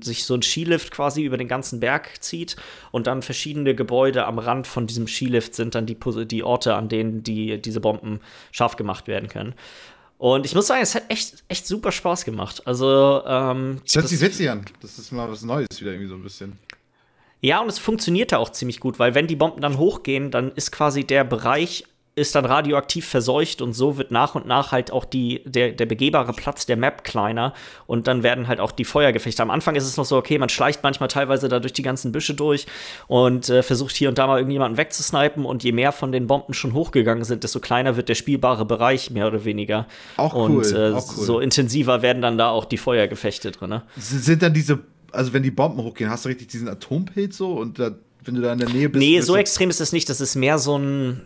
sich so ein Skilift quasi über den ganzen Berg zieht und dann verschiedene Gebäude am Rand von diesem Skilift sind dann die, die Orte, an denen die, diese Bomben scharf gemacht werden können. Und ich muss sagen, es hat echt, echt super Spaß gemacht. Also, ähm. Das hört sich witzig an. Das ist mal was Neues wieder irgendwie so ein bisschen. Ja, und es funktioniert da auch ziemlich gut, weil wenn die Bomben dann hochgehen, dann ist quasi der Bereich ist dann radioaktiv verseucht und so wird nach und nach halt auch die, der, der begehbare Platz der Map kleiner und dann werden halt auch die Feuergefechte. Am Anfang ist es noch so, okay, man schleicht manchmal teilweise da durch die ganzen Büsche durch und äh, versucht hier und da mal irgendjemanden wegzusnipen, und je mehr von den Bomben schon hochgegangen sind, desto kleiner wird der spielbare Bereich, mehr oder weniger. Auch cool. Und äh, auch cool. So intensiver werden dann da auch die Feuergefechte drin. Ne? Sind dann diese, also wenn die Bomben hochgehen, hast du richtig diesen Atompilz so und da, wenn du da in der Nähe bist? Nee, so extrem ist es nicht, das ist mehr so ein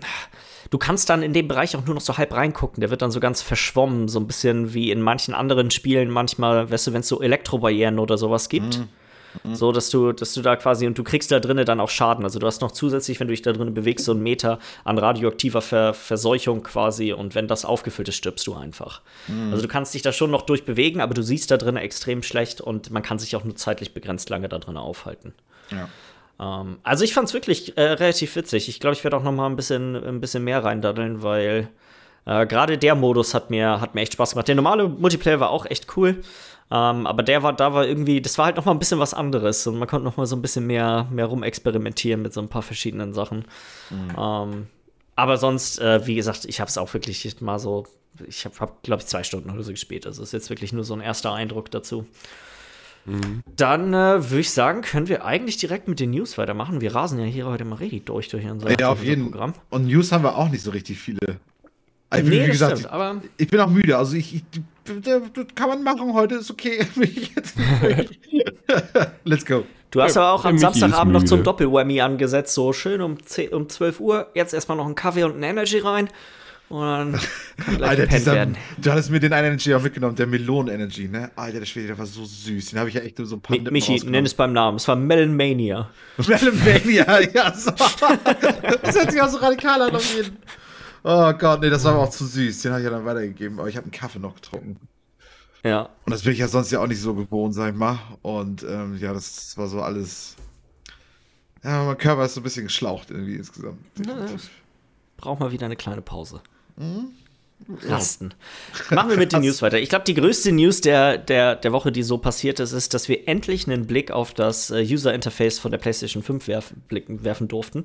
Du kannst dann in dem Bereich auch nur noch so halb reingucken. Der wird dann so ganz verschwommen. So ein bisschen wie in manchen anderen Spielen manchmal, weißt du, wenn es so Elektrobarrieren oder sowas gibt. Mhm. Mhm. So, dass du, dass du da quasi, und du kriegst da drinnen dann auch Schaden. Also du hast noch zusätzlich, wenn du dich da drinnen bewegst, so einen Meter an radioaktiver Ver- Verseuchung quasi. Und wenn das aufgefüllt ist, stirbst du einfach. Mhm. Also du kannst dich da schon noch durchbewegen, aber du siehst da drinnen extrem schlecht. Und man kann sich auch nur zeitlich begrenzt lange da drinnen aufhalten. Ja. Um, also ich fand's wirklich äh, relativ witzig. Ich glaube, ich werde auch noch mal ein bisschen, ein bisschen mehr reindaddeln, weil äh, gerade der Modus hat mir, hat mir echt Spaß gemacht. Der normale Multiplayer war auch echt cool, um, aber der war, da war irgendwie, das war halt noch mal ein bisschen was anderes und man konnte noch mal so ein bisschen mehr, mehr rumexperimentieren mit so ein paar verschiedenen Sachen. Mhm. Um, aber sonst, äh, wie gesagt, ich hab's auch wirklich mal so, ich hab, hab glaube ich, zwei Stunden oder so gespielt. Also ist jetzt wirklich nur so ein erster Eindruck dazu. Mhm. Dann äh, würde ich sagen, können wir eigentlich direkt mit den News weitermachen. Wir rasen ja hier heute mal richtig durch durch unser Programm. Ja, auf jeden Fall. Und News haben wir auch nicht so richtig viele. Also, nee, wie gesagt, stimmt, ich, aber ich bin auch müde. Also ich, ich kann man machen heute, ist okay. Let's go. Du hast aber auch am Samstagabend noch zum Doppel-Whammy angesetzt. So schön um zwölf Uhr. Jetzt erstmal noch einen Kaffee und einen Energy rein. Und dann kann gleich Alter, dieser, werden. Du hattest mir den einen Energy auch mitgenommen, der Melonen-Energy, ne? Alter, der Schwede, der war so süß. Den habe ich ja echt nur so ein paar M- Michi, nenn es beim Namen. Es war Melon Mania. Melon Mania, ja, so. Das hört sich auch so radikal an auf jeden. Oh Gott, nee, das war aber auch zu süß. Den habe ich ja dann weitergegeben. Aber ich habe einen Kaffee noch getrunken. Ja. Und das bin ich ja sonst ja auch nicht so gewohnt, sag ich mal. Und ähm, ja, das war so alles. Ja, mein Körper ist so ein bisschen geschlaucht irgendwie insgesamt. Ja, braucht mal wieder eine kleine Pause. Mhm. Rasten. Machen wir mit den News weiter. Ich glaube, die größte News der, der, der Woche, die so passiert ist, ist, dass wir endlich einen Blick auf das User-Interface von der PlayStation fünf werfen, blicken, werfen durften.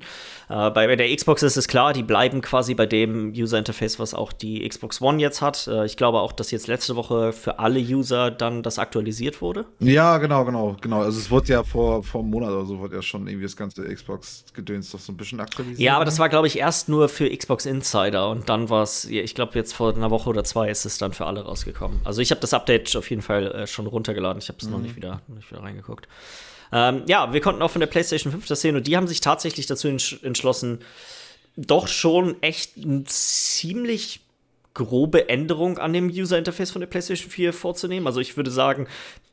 Äh, bei der Xbox ist es klar, die bleiben quasi bei dem User-Interface, was auch die Xbox One jetzt hat. Äh, ich glaube auch, dass jetzt letzte Woche für alle User dann das aktualisiert wurde. Ja, genau, genau, genau. Also es wurde ja vor, vor einem Monat oder so, wurde ja schon irgendwie das ganze Xbox-Gedöns doch so ein bisschen aktualisiert. Ja, aber das war, glaube ich, erst nur für Xbox Insider und dann war es, ich glaube, jetzt vor einer Woche oder zwei ist es dann für alle rausgekommen. Also ich habe das Update auf jeden Fall äh, schon runtergeladen. Ich habe es mhm. noch nicht wieder, nicht wieder reingeguckt. Ähm, ja, wir konnten auch von der PlayStation fünf das sehen und die haben sich tatsächlich dazu entsch- entschlossen, doch schon echt eine ziemlich grobe Änderung an dem User-Interface von der PlayStation vier vorzunehmen. Also ich würde sagen,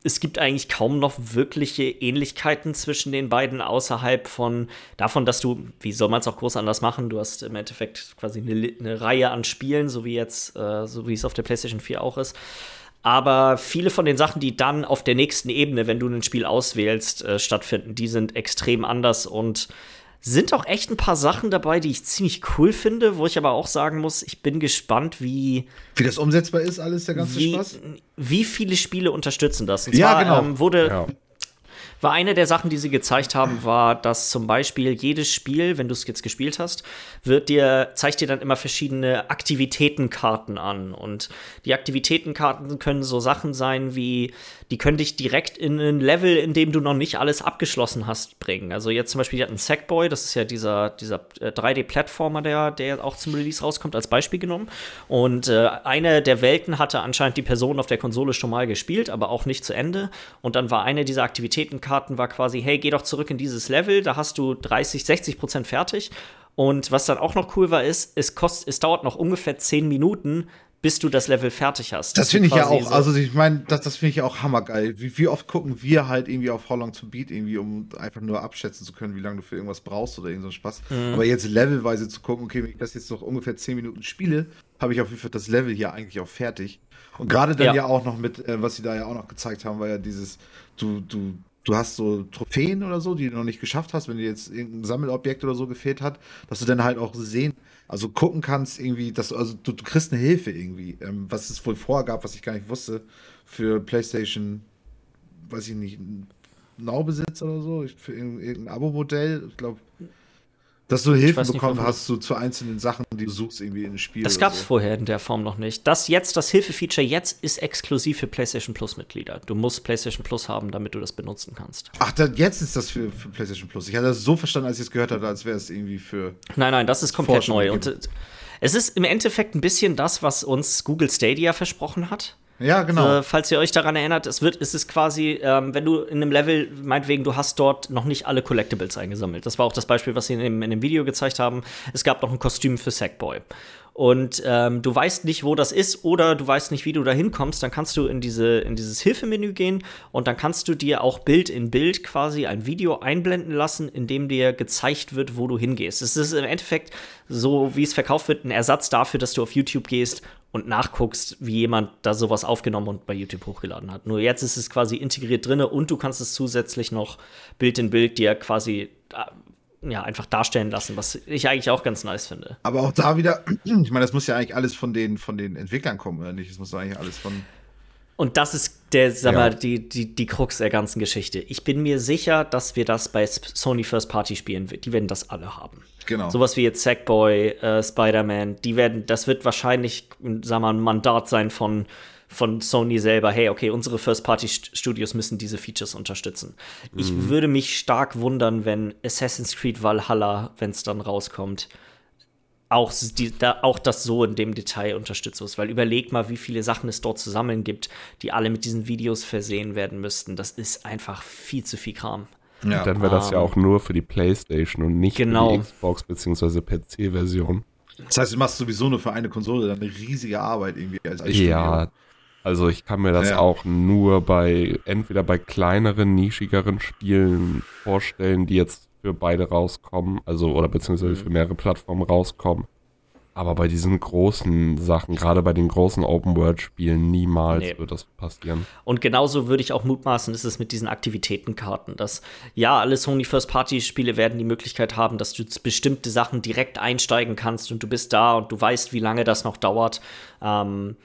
es gibt eigentlich kaum noch wirkliche Ähnlichkeiten zwischen den beiden außerhalb von davon, dass du, wie soll man es auch groß anders machen, du hast im Endeffekt quasi eine, eine Reihe an Spielen, so wie jetzt, äh, so wie es auf der PlayStation vier auch ist. Aber viele von den Sachen, die dann auf der nächsten Ebene, wenn du ein Spiel auswählst, äh, stattfinden, die sind extrem anders und sind auch echt ein paar Sachen dabei, die ich ziemlich cool finde, wo ich aber auch sagen muss, ich bin gespannt, wie Wie das umsetzbar ist, alles, der ganze wie, Spaß. Wie viele Spiele unterstützen das? Und ja, zwar, genau. Ähm, wurde, ja. War eine der Sachen, die sie gezeigt haben, war, dass zum Beispiel jedes Spiel, wenn du es jetzt gespielt hast, wird dir, zeigt dir dann immer verschiedene Aktivitätenkarten an. Und die Aktivitätenkarten können so Sachen sein wie, die können dich direkt in ein Level, in dem du noch nicht alles abgeschlossen hast, bringen. Also jetzt zum Beispiel, die hatten Sackboy, das ist ja dieser, dieser drei D-Plattformer, der, der auch zum Release rauskommt, als Beispiel genommen. Und äh, eine der Welten hatte anscheinend die Person auf der Konsole schon mal gespielt, aber auch nicht zu Ende. Und dann war eine dieser Aktivitätenkarten war quasi, hey, geh doch zurück in dieses Level, da hast du dreißig, sechzig Prozent fertig. Und was dann auch noch cool war, ist, es, kost, es dauert noch ungefähr zehn Minuten, bis du das Level fertig hast. Das finde ich ja auch, so also ich meine, das, das finde ich ja auch hammergeil. Wie, wie oft gucken wir halt irgendwie auf How Long to Beat, irgendwie, um einfach nur abschätzen zu können, wie lange du für irgendwas brauchst oder irgend so einen Spaß. Mhm. Aber jetzt levelweise zu gucken, okay, wenn ich das jetzt noch ungefähr zehn Minuten spiele, habe ich auf jeden Fall das Level hier eigentlich auch fertig. Und gerade dann ja. ja auch noch mit, äh, was sie da ja auch noch gezeigt haben, war ja dieses, du, du, Du hast so Trophäen oder so, die du noch nicht geschafft hast, wenn dir jetzt irgendein Sammelobjekt oder so gefehlt hat, dass du dann halt auch sehen, also gucken kannst irgendwie, dass du, also du, du kriegst eine Hilfe irgendwie, ähm, was es wohl vorgab, was ich gar nicht wusste, für PlayStation, weiß ich nicht, Now-Besitz oder so, für irgendein Abo-Modell, ich glaube, dass du Hilfen nicht, bekommen hast du, zu einzelnen Sachen, die du suchst irgendwie in einem Spiel. Das gab's so. vorher in der Form noch nicht. Das jetzt, das Hilfe-Feature jetzt ist exklusiv für PlayStation Plus-Mitglieder. Du musst PlayStation Plus haben, damit du das benutzen kannst. Ach, da, jetzt ist das für, für PlayStation Plus. Ich hatte das so verstanden, als ich es gehört hatte, als wäre es irgendwie für. Nein, nein, das ist komplett Forschung neu. Und, äh, es ist im Endeffekt ein bisschen das, was uns Google Stadia versprochen hat. Ja, genau. Äh, falls ihr euch daran erinnert, es wird, es ist quasi, ähm, wenn du in einem Level, meinetwegen, du hast dort noch nicht alle Collectibles eingesammelt. Das war auch das Beispiel, was sie in dem, in dem Video gezeigt haben. Es gab noch ein Kostüm für Sackboy. Und ähm, du weißt nicht, wo das ist oder du weißt nicht, wie du da hinkommst, dann kannst du in, diese, in dieses Hilfemenü gehen und dann kannst du dir auch Bild in Bild quasi ein Video einblenden lassen, in dem dir gezeigt wird, wo du hingehst. Es ist im Endeffekt, so wie es verkauft wird, ein Ersatz dafür, dass du auf YouTube gehst und nachguckst, wie jemand da sowas aufgenommen und bei YouTube hochgeladen hat. Nur jetzt ist es quasi integriert drin und du kannst es zusätzlich noch Bild in Bild dir quasi ja, einfach darstellen lassen, was ich eigentlich auch ganz nice finde. Aber auch da wieder, ich meine, das muss ja eigentlich alles von den, von den Entwicklern kommen, oder nicht? Das muss eigentlich alles von Und das ist der, sag mal, ja. die, die, die Krux der ganzen Geschichte. Ich bin mir sicher, dass wir das bei Sony First Party Spielen, die werden das alle haben. Genau. Sowas wie jetzt Sackboy, äh, Spider-Man, die werden, das wird wahrscheinlich, sag mal, ein Mandat sein von von Sony selber, hey, okay, unsere First-Party-Studios müssen diese Features unterstützen. Mhm. Ich würde mich stark wundern, wenn Assassin's Creed Valhalla, wenn es dann rauskommt, auch, die, da, auch das so in dem Detail unterstützt wird. Weil überleg mal, wie viele Sachen es dort zu sammeln gibt, die alle mit diesen Videos versehen werden müssten. Das ist einfach viel zu viel Kram. Ja. Und dann wäre das ja auch nur für die PlayStation und nicht genau. für die Xbox- bzw. P C-Version. Das heißt, du machst sowieso nur für eine Konsole dann eine riesige Arbeit irgendwie als Studio. Ja, also ich kann mir das ja. auch nur bei, entweder bei kleineren, nischigeren Spielen vorstellen, die jetzt für beide rauskommen, also oder beziehungsweise für mehrere Plattformen rauskommen. Aber bei diesen großen Sachen, gerade bei den großen Open-World-Spielen, niemals nee. wird das passieren. Und genauso würde ich auch mutmaßen, ist es mit diesen Aktivitätenkarten, dass ja, alle Sony First-Party-Spiele werden die Möglichkeit haben, dass du bestimmte Sachen direkt einsteigen kannst und du bist da und du weißt, wie lange das noch dauert. Ähm,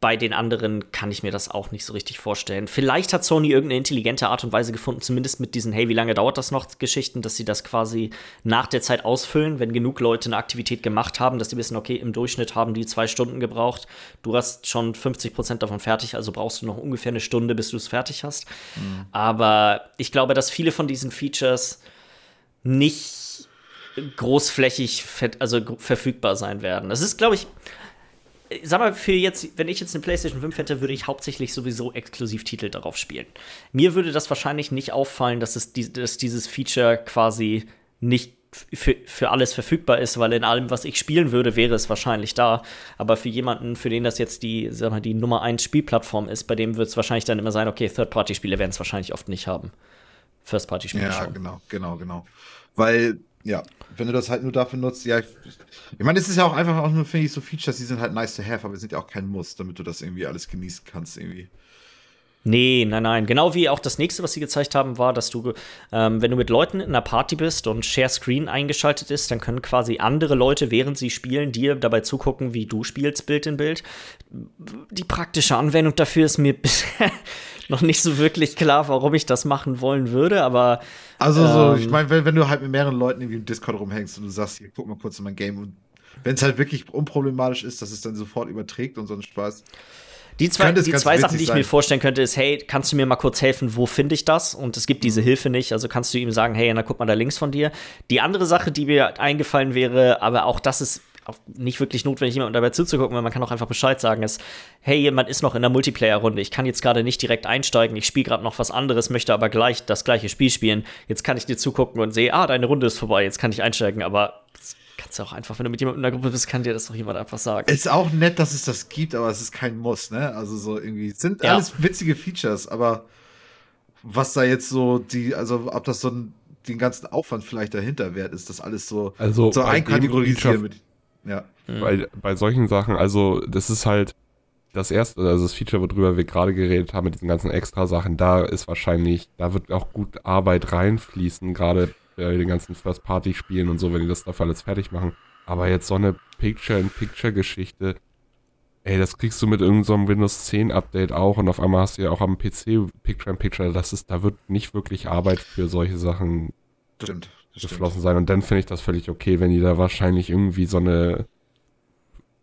bei den anderen kann ich mir das auch nicht so richtig vorstellen. Vielleicht hat Sony irgendeine intelligente Art und Weise gefunden, zumindest mit diesen, hey, wie lange dauert das noch, Geschichten, dass sie das quasi nach der Zeit ausfüllen, wenn genug Leute eine Aktivität gemacht haben, dass sie wissen, okay, im Durchschnitt haben die zwei Stunden gebraucht, du hast schon fünfzig Prozent davon fertig, also brauchst du noch ungefähr eine Stunde, bis du es fertig hast. Mhm. Aber ich glaube, dass viele von diesen Features nicht großflächig also verfügbar sein werden. Das ist, glaube ich Sag mal, für jetzt, wenn ich jetzt eine PlayStation fünf hätte, würde ich hauptsächlich sowieso Exklusivtitel darauf spielen. Mir würde das wahrscheinlich nicht auffallen, dass, es die, dass dieses Feature quasi nicht für, für alles verfügbar ist, weil in allem, was ich spielen würde, wäre es wahrscheinlich da. Aber für jemanden, für den das jetzt die, sag mal, die Nummer eins Spielplattform ist, bei dem wird es wahrscheinlich dann immer sein, okay, Third-Party-Spiele werden es wahrscheinlich oft nicht haben. First-Party-Spiele ja, schon. Ja, genau, genau, genau. Weil ja, wenn du das halt nur dafür nutzt, ja, ich, ich meine, es ist ja auch einfach auch nur, finde ich, so Features, die sind halt nice to have, aber es sind ja auch kein Muss, damit du das irgendwie alles genießen kannst irgendwie. Nee, nein, nein, genau wie auch das nächste, was sie gezeigt haben, war, dass du, ähm, wenn du mit Leuten in einer Party bist und Share Screen eingeschaltet ist, dann können quasi andere Leute, während sie spielen, dir dabei zugucken, wie du spielst, Bild in Bild. Die praktische Anwendung dafür ist mir bisher noch nicht so wirklich klar, warum ich das machen wollen würde, aber also so, ähm, ich meine, wenn, wenn du halt mit mehreren Leuten irgendwie im Discord rumhängst und du sagst, hier, guck mal kurz in mein Game, und wenn es halt wirklich unproblematisch ist, dass es dann sofort überträgt und so einen Spaß. Die zwei, die zwei Sachen, die ich sein. mir vorstellen könnte, ist, hey, kannst du mir mal kurz helfen, wo finde ich das? Und es gibt diese Hilfe nicht, also kannst du ihm sagen, hey, na, guck mal da links von dir. Die andere Sache, die mir eingefallen wäre, aber auch das ist auch nicht wirklich notwendig, jemandem dabei zuzugucken, weil man kann auch einfach Bescheid sagen, ist, hey, jemand ist noch in der Multiplayer-Runde, ich kann jetzt gerade nicht direkt einsteigen, ich spiele gerade noch was anderes, möchte aber gleich das gleiche Spiel spielen, jetzt kann ich dir zugucken und sehe, ah, deine Runde ist vorbei, jetzt kann ich einsteigen, aber das kannst du auch einfach, wenn du mit jemandem in der Gruppe bist, kann dir das doch jemand einfach sagen. Ist auch nett, dass es das gibt, aber es ist kein Muss, ne, also so irgendwie, sind ja alles witzige Features, aber was da jetzt so die, also ob das so ein, den ganzen Aufwand vielleicht dahinter wert ist, das alles so, also so einkategorisieren mit. Ja. Bei, bei solchen Sachen, also das ist halt das erste, also das Feature, worüber wir gerade geredet haben, mit diesen ganzen Extra-Sachen, da ist wahrscheinlich, da wird auch gut Arbeit reinfließen, gerade bei den ganzen First-Party-Spielen und so, wenn die das dafür alles fertig machen. Aber jetzt so eine Picture-in-Picture-Geschichte, ey, das kriegst du mit irgendeinem so Windows zehn Update auch, und auf einmal hast du ja auch am P C Picture-in-Picture, das ist, da wird nicht wirklich Arbeit für solche Sachen Stimmt. geflossen sein, und dann finde ich das völlig okay, wenn die da wahrscheinlich irgendwie so eine,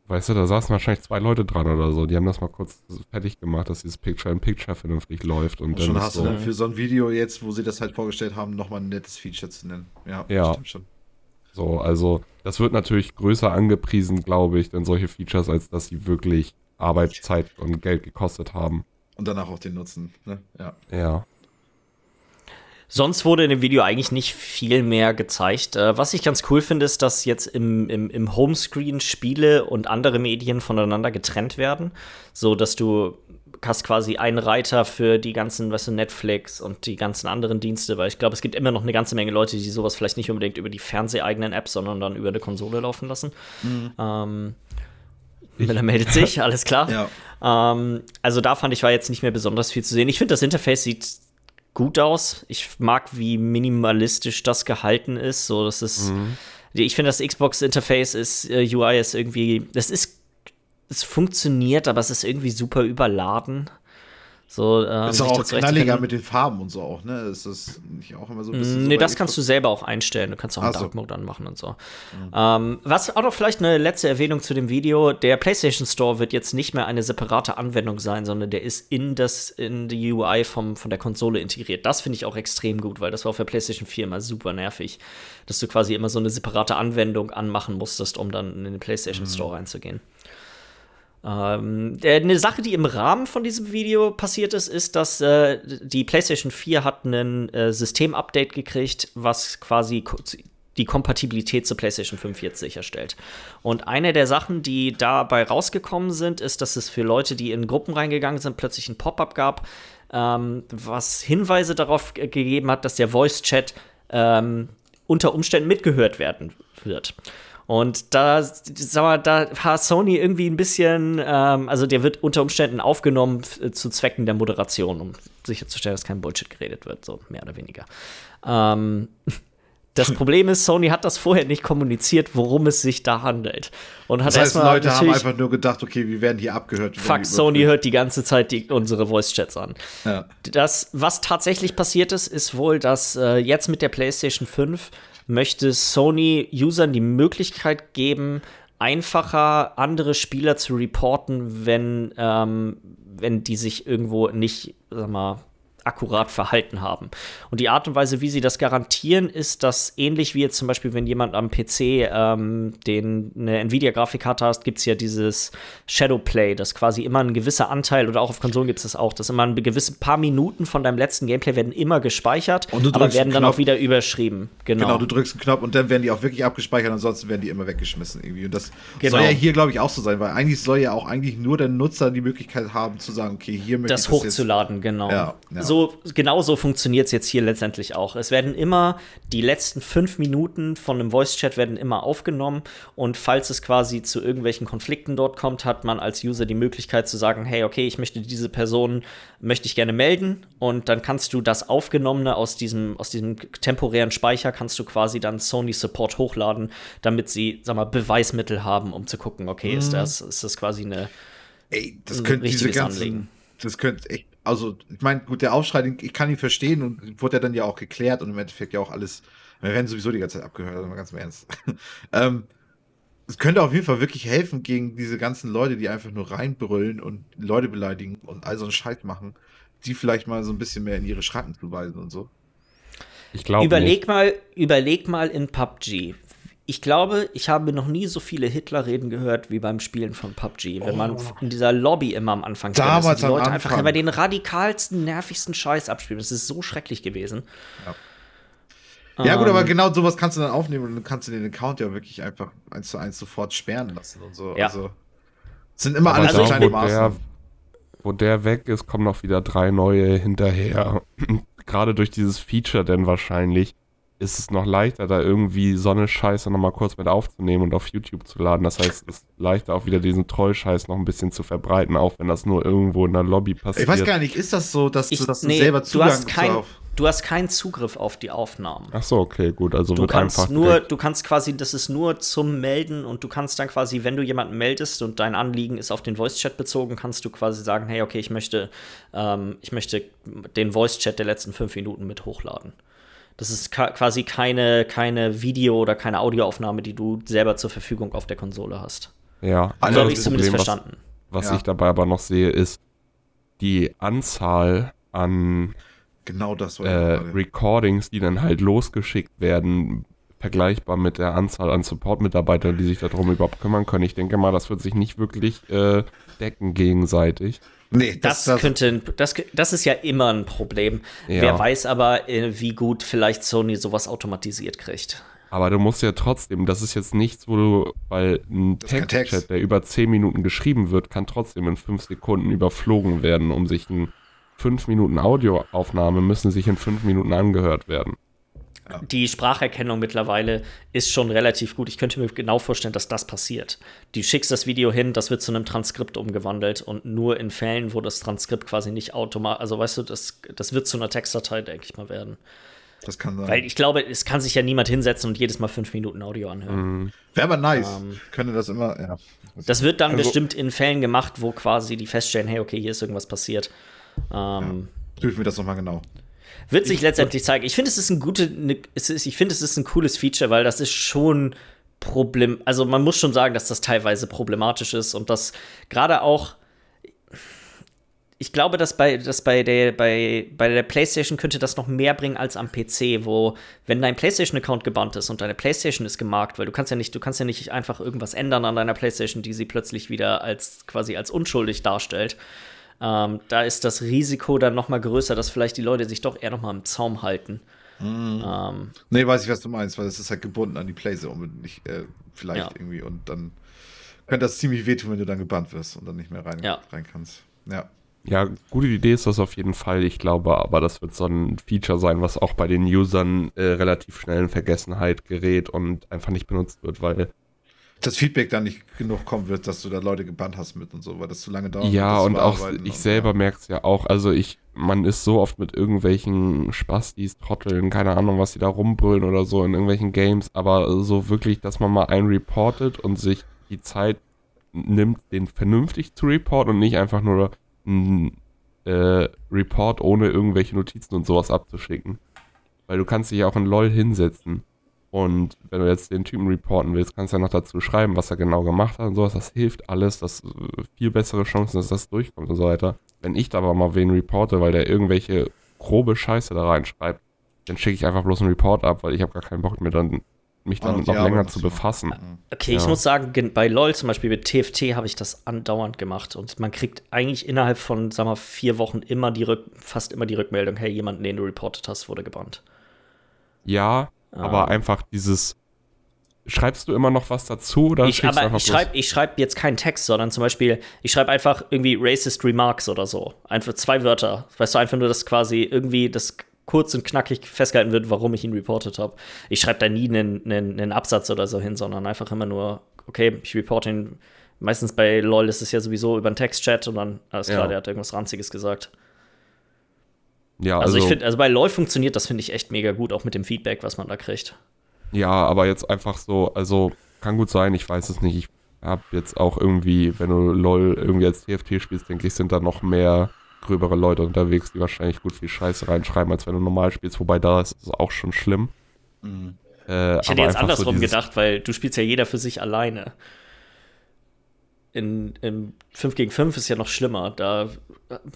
weißt du, da saßen wahrscheinlich zwei Leute dran oder so, die haben das mal kurz fertig gemacht, dass dieses Picture-in-Picture vernünftig läuft. Und, und dann schon hast so du dann für so ein Video jetzt, wo sie das halt vorgestellt haben, nochmal ein nettes Feature zu nennen. Ja, ja. Stimmt schon. So, also das wird natürlich größer angepriesen, glaube ich, denn solche Features, als dass sie wirklich Arbeitszeit und Geld gekostet haben. Und danach auch den Nutzen, ne? Ja. Ja. Sonst wurde in dem Video eigentlich nicht viel mehr gezeigt. Äh, was ich ganz cool finde, ist, dass jetzt im, im, im Homescreen Spiele und andere Medien voneinander getrennt werden, so dass du hast quasi einen Reiter für die ganzen, weißt du, Netflix und die ganzen anderen Dienste, weil ich glaube, es gibt immer noch eine ganze Menge Leute, die sowas vielleicht nicht unbedingt über die fernseheigenen Apps, sondern dann über eine Konsole laufen lassen. Mhm. Ähm Miller meldet sich, alles klar. Ja. Ähm, also da fand ich, war jetzt nicht mehr besonders viel zu sehen. Ich finde, das Interface sieht gut aus. Ich mag, wie minimalistisch das gehalten ist. So, das ist, mhm. ich finde, das Xbox-Interface ist, äh, U I ist irgendwie, das ist, es funktioniert, aber es ist irgendwie super überladen. So, ähm, ist auch knalliger mit den Farben und so auch, ne? Ist das nicht auch immer so ein bisschen. Nee, so das kannst du selber auch einstellen. Du kannst auch einen Dark Mode anmachen und so. Mhm. Ähm, was auch noch vielleicht eine letzte Erwähnung zu dem Video: Der PlayStation Store wird jetzt nicht mehr eine separate Anwendung sein, sondern der ist in das, in die U I vom, von der Konsole integriert. Das finde ich auch extrem gut, weil das war auf der PlayStation vier immer super nervig, dass du quasi immer so eine separate Anwendung anmachen musstest, um dann in den PlayStation mhm. Store reinzugehen. Ähm, eine Sache, die im Rahmen von diesem Video passiert ist, ist, dass äh, die PlayStation vier hat einen äh, System-Update gekriegt, was quasi ko- die Kompatibilität zur PlayStation fünf jetzt sicherstellt. Und eine der Sachen, die dabei rausgekommen sind, ist, dass es für Leute, die in Gruppen reingegangen sind, plötzlich ein Pop-up gab, ähm, was Hinweise darauf g- gegeben hat, dass der Voice-Chat ähm, unter Umständen mitgehört werden wird. Und da, sag mal, da war Sony irgendwie ein bisschen, ähm, also der wird unter Umständen aufgenommen f- zu Zwecken der Moderation, um sicherzustellen, dass kein Bullshit geredet wird, so mehr oder weniger. Ähm, das Problem ist, Sony hat das vorher nicht kommuniziert, worum es sich da handelt. Und hat das heißt, erstmal Leute haben einfach nur gedacht, okay, wir werden hier abgehört. Fuck, Sony hört die ganze Zeit die, unsere Voice-Chats an. Ja. Das, was tatsächlich passiert ist, ist wohl, dass äh, jetzt mit der PlayStation fünf möchte Sony Usern die Möglichkeit geben, einfacher andere Spieler zu reporten, wenn, ähm, wenn die sich irgendwo nicht, sag mal, akkurat verhalten haben. Und die Art und Weise, wie sie das garantieren, ist, dass ähnlich wie jetzt zum Beispiel, wenn jemand am P C ähm, den, eine Nvidia-Grafikkarte hat, gibt es ja dieses Shadowplay, dass quasi immer ein gewisser Anteil, oder auch auf Konsolen gibt es das auch, dass immer ein gewisses paar Minuten von deinem letzten Gameplay werden immer gespeichert, aber werden dann auch wieder überschrieben. Genau. genau, du drückst einen Knopf und dann werden die auch wirklich abgespeichert, ansonsten werden die immer weggeschmissen irgendwie. Und das genau. soll ja hier, glaube ich, auch so sein, weil eigentlich soll ja auch eigentlich nur der Nutzer die Möglichkeit haben, zu sagen, okay, hier möchte das ich das hochzuladen, jetzt, genau. Ja, ja. So, genau so funktioniert es jetzt hier letztendlich auch. Es werden immer die letzten fünf Minuten von einem Voice-Chat werden immer aufgenommen und falls es quasi zu irgendwelchen Konflikten dort kommt, hat man als User die Möglichkeit zu sagen, hey, okay, ich möchte diese Person, möchte ich gerne melden und dann kannst du das Aufgenommene aus diesem, aus diesem temporären Speicher kannst du quasi dann Sony Support hochladen, damit sie, sag mal, Beweismittel haben, um zu gucken, okay, mhm. ist das, ist das quasi eine Ey, das könnte diese ganzen, Anliegen. Das könnte echt Also, ich meine, gut, der Aufschrei, ich kann ihn verstehen und wurde ja dann ja auch geklärt und im Endeffekt ja auch alles, wir werden sowieso die ganze Zeit abgehört, also mal ganz im Ernst. ähm, es könnte auf jeden Fall wirklich helfen gegen diese ganzen Leute, die einfach nur reinbrüllen und Leute beleidigen und all so einen Scheiß machen, die vielleicht mal so ein bisschen mehr in ihre Schranken zu weisen und so. Ich glaube überleg nicht. mal, Überleg mal in P U B G. Ich glaube, ich habe noch nie so viele Hitlerreden gehört wie beim Spielen von P U B G, wenn oh. man in dieser Lobby immer am Anfang drin ist, die Leute einfach immer den radikalsten, nervigsten Scheiß abspielen. Das ist so schrecklich gewesen. Ja, ja ähm, gut, aber genau sowas kannst du dann aufnehmen und dann kannst du den Account ja wirklich einfach eins zu eins sofort sperren lassen und so. Ja. Also es sind immer aber alles so kleine Maßen. Wo der weg ist, kommen noch wieder drei neue hinterher. Gerade durch dieses Feature denn wahrscheinlich. Ist es noch leichter, da irgendwie so eine Scheiße noch mal kurz mit aufzunehmen und auf YouTube zu laden. Das heißt, es ist leichter, auch wieder diesen Troll-Scheiß noch ein bisschen zu verbreiten, auch wenn das nur irgendwo in der Lobby passiert. Ich weiß gar nicht, ist das so, dass ich, du das nee, selber Zugang du hast kein, auf? Du hast keinen Zugriff auf die Aufnahmen. Ach so, okay, gut. Also du wird kannst einfach nur, du kannst quasi, das ist nur zum Melden und du kannst dann quasi, wenn du jemanden meldest und dein Anliegen ist auf den Voice-Chat bezogen, kannst du quasi sagen, hey, okay, ich möchte, ähm, ich möchte den Voice-Chat der letzten fünf Minuten mit hochladen. Das ist ka- quasi keine, keine Video- oder keine Audioaufnahme, die du selber zur Verfügung auf der Konsole hast. Ja, also habe ich es zumindest verstanden. Was, was ja. ich dabei aber noch sehe, ist die Anzahl an genau das war äh, ja. Recordings, die dann halt losgeschickt werden, vergleichbar mit der Anzahl an Support-Mitarbeitern, die sich darum überhaupt kümmern können. Ich denke mal, das wird sich nicht wirklich äh, decken gegenseitig. Nee, das, das, das könnte, das, das ist ja immer ein Problem. Ja. Wer weiß aber, wie gut vielleicht Sony sowas automatisiert kriegt. Aber du musst ja trotzdem, das ist jetzt nichts, wo du, weil ein Text-Chat, der über zehn Minuten geschrieben wird, kann trotzdem in fünf Sekunden überflogen werden, um sich in fünf Minuten Audioaufnahme müssen sich in fünf Minuten angehört werden. Die Spracherkennung mittlerweile ist schon relativ gut. Ich könnte mir genau vorstellen, dass das passiert. Du schickst das Video hin, das wird zu einem Transkript umgewandelt und nur in Fällen, wo das Transkript quasi nicht automatisch, also weißt du, das, das wird zu einer Textdatei, denke ich mal, werden. Das kann sein. Weil ich glaube, es kann sich ja niemand hinsetzen und jedes Mal fünf Minuten Audio anhören. Mhm. Wäre aber nice. Ähm, könnte das immer, ja. Das wird dann also, bestimmt in Fällen gemacht, wo quasi die feststellen, hey, okay, hier ist irgendwas passiert. Ähm, ja. Prüfen wir das nochmal genau. Wird sich letztendlich zeigen. Ich finde, es ist ein gute, ne, es ist, ich finde, es ist ein cooles Feature, weil das ist schon Problem. Also man muss schon sagen, dass das teilweise problematisch ist und dass gerade auch. Ich glaube, dass bei, dass bei der, bei, bei der PlayStation könnte das noch mehr bringen als am P C, wo, wenn dein PlayStation-Account gebannt ist und deine PlayStation ist gemarkt, weil du kannst ja nicht, du kannst ja nicht einfach irgendwas ändern an deiner PlayStation, die sie plötzlich wieder als quasi als unschuldig darstellt. Ähm, da ist das Risiko dann noch mal größer, dass vielleicht die Leute sich doch eher noch mal im Zaum halten. Mm. Ähm, nee, weiß ich, was du meinst, weil es ist halt gebunden an die Playsee nicht, äh, vielleicht ja. irgendwie und dann könnte das ziemlich wehtun, wenn du dann gebannt wirst und dann nicht mehr rein, ja. rein kannst. Ja. ja, gute Idee ist das auf jeden Fall. Ich glaube aber, das wird so ein Feature sein, was auch bei den Usern äh, relativ schnell in Vergessenheit gerät und einfach nicht benutzt wird, weil das Feedback dann nicht genug kommen wird, dass du da Leute gebannt hast mit und so, weil das zu lange dauert. Ja, und auch ich selber ja. merke es ja auch. Also ich, man ist so oft mit irgendwelchen Spastis, Trotteln, keine Ahnung, was die da rumbrüllen oder so in irgendwelchen Games, aber so wirklich, dass man mal einen reportet und sich die Zeit nimmt, den vernünftig zu reporten und nicht einfach nur einen äh, Report ohne irgendwelche Notizen und sowas abzuschicken. Weil du kannst dich ja auch in LOL hinsetzen. Und wenn du jetzt den Typen reporten willst, kannst du ja noch dazu schreiben, was er genau gemacht hat und sowas. Das hilft alles, dass viel bessere Chancen, dass das durchkommt und so weiter. Wenn ich da aber mal wen reporte, weil der irgendwelche grobe Scheiße da reinschreibt, dann schicke ich einfach bloß einen Report ab, weil ich habe gar keinen Bock mehr, dann, mich dann oh, noch ja, länger zu befassen. Okay, ja. Ich muss sagen, bei LoL zum Beispiel, mit T F T habe ich das andauernd gemacht. Und man kriegt eigentlich innerhalb von, sagen wir mal, vier Wochen immer die Rück- fast immer die Rückmeldung, hey, jemanden, den du reportet hast, wurde gebannt. Ja, aber einfach dieses, schreibst du immer noch was dazu? Oder ich, aber du ich schreibe schreib jetzt keinen Text, sondern zum Beispiel, ich schreibe einfach irgendwie Racist Remarks oder so. Einfach zwei Wörter. Weißt du, einfach nur, dass quasi irgendwie das kurz und knackig festgehalten wird, warum ich ihn reportet habe. Ich schreibe da nie einen, einen, einen Absatz oder so hin, sondern einfach immer nur, okay, ich reporte ihn. Meistens bei LOL ist es ja sowieso über einen Textchat und dann, alles klar, ja. der hat irgendwas Ranziges gesagt. Ja, also, also ich finde, also bei LoL funktioniert das, finde ich, echt mega gut, auch mit dem Feedback, was man da kriegt. Ja, aber jetzt einfach so, also kann gut sein, ich weiß es nicht. Ich habe jetzt auch irgendwie, wenn du LoL irgendwie als T F T spielst, denke ich, sind da noch mehr gröbere Leute unterwegs, die wahrscheinlich gut viel Scheiße reinschreiben, als wenn du normal spielst. Wobei da ist es auch schon schlimm. Mhm. Äh, ich hätte jetzt andersrum so gedacht, weil du spielst ja jeder für sich alleine. In, in fünf gegen fünf ist ja noch schlimmer. Da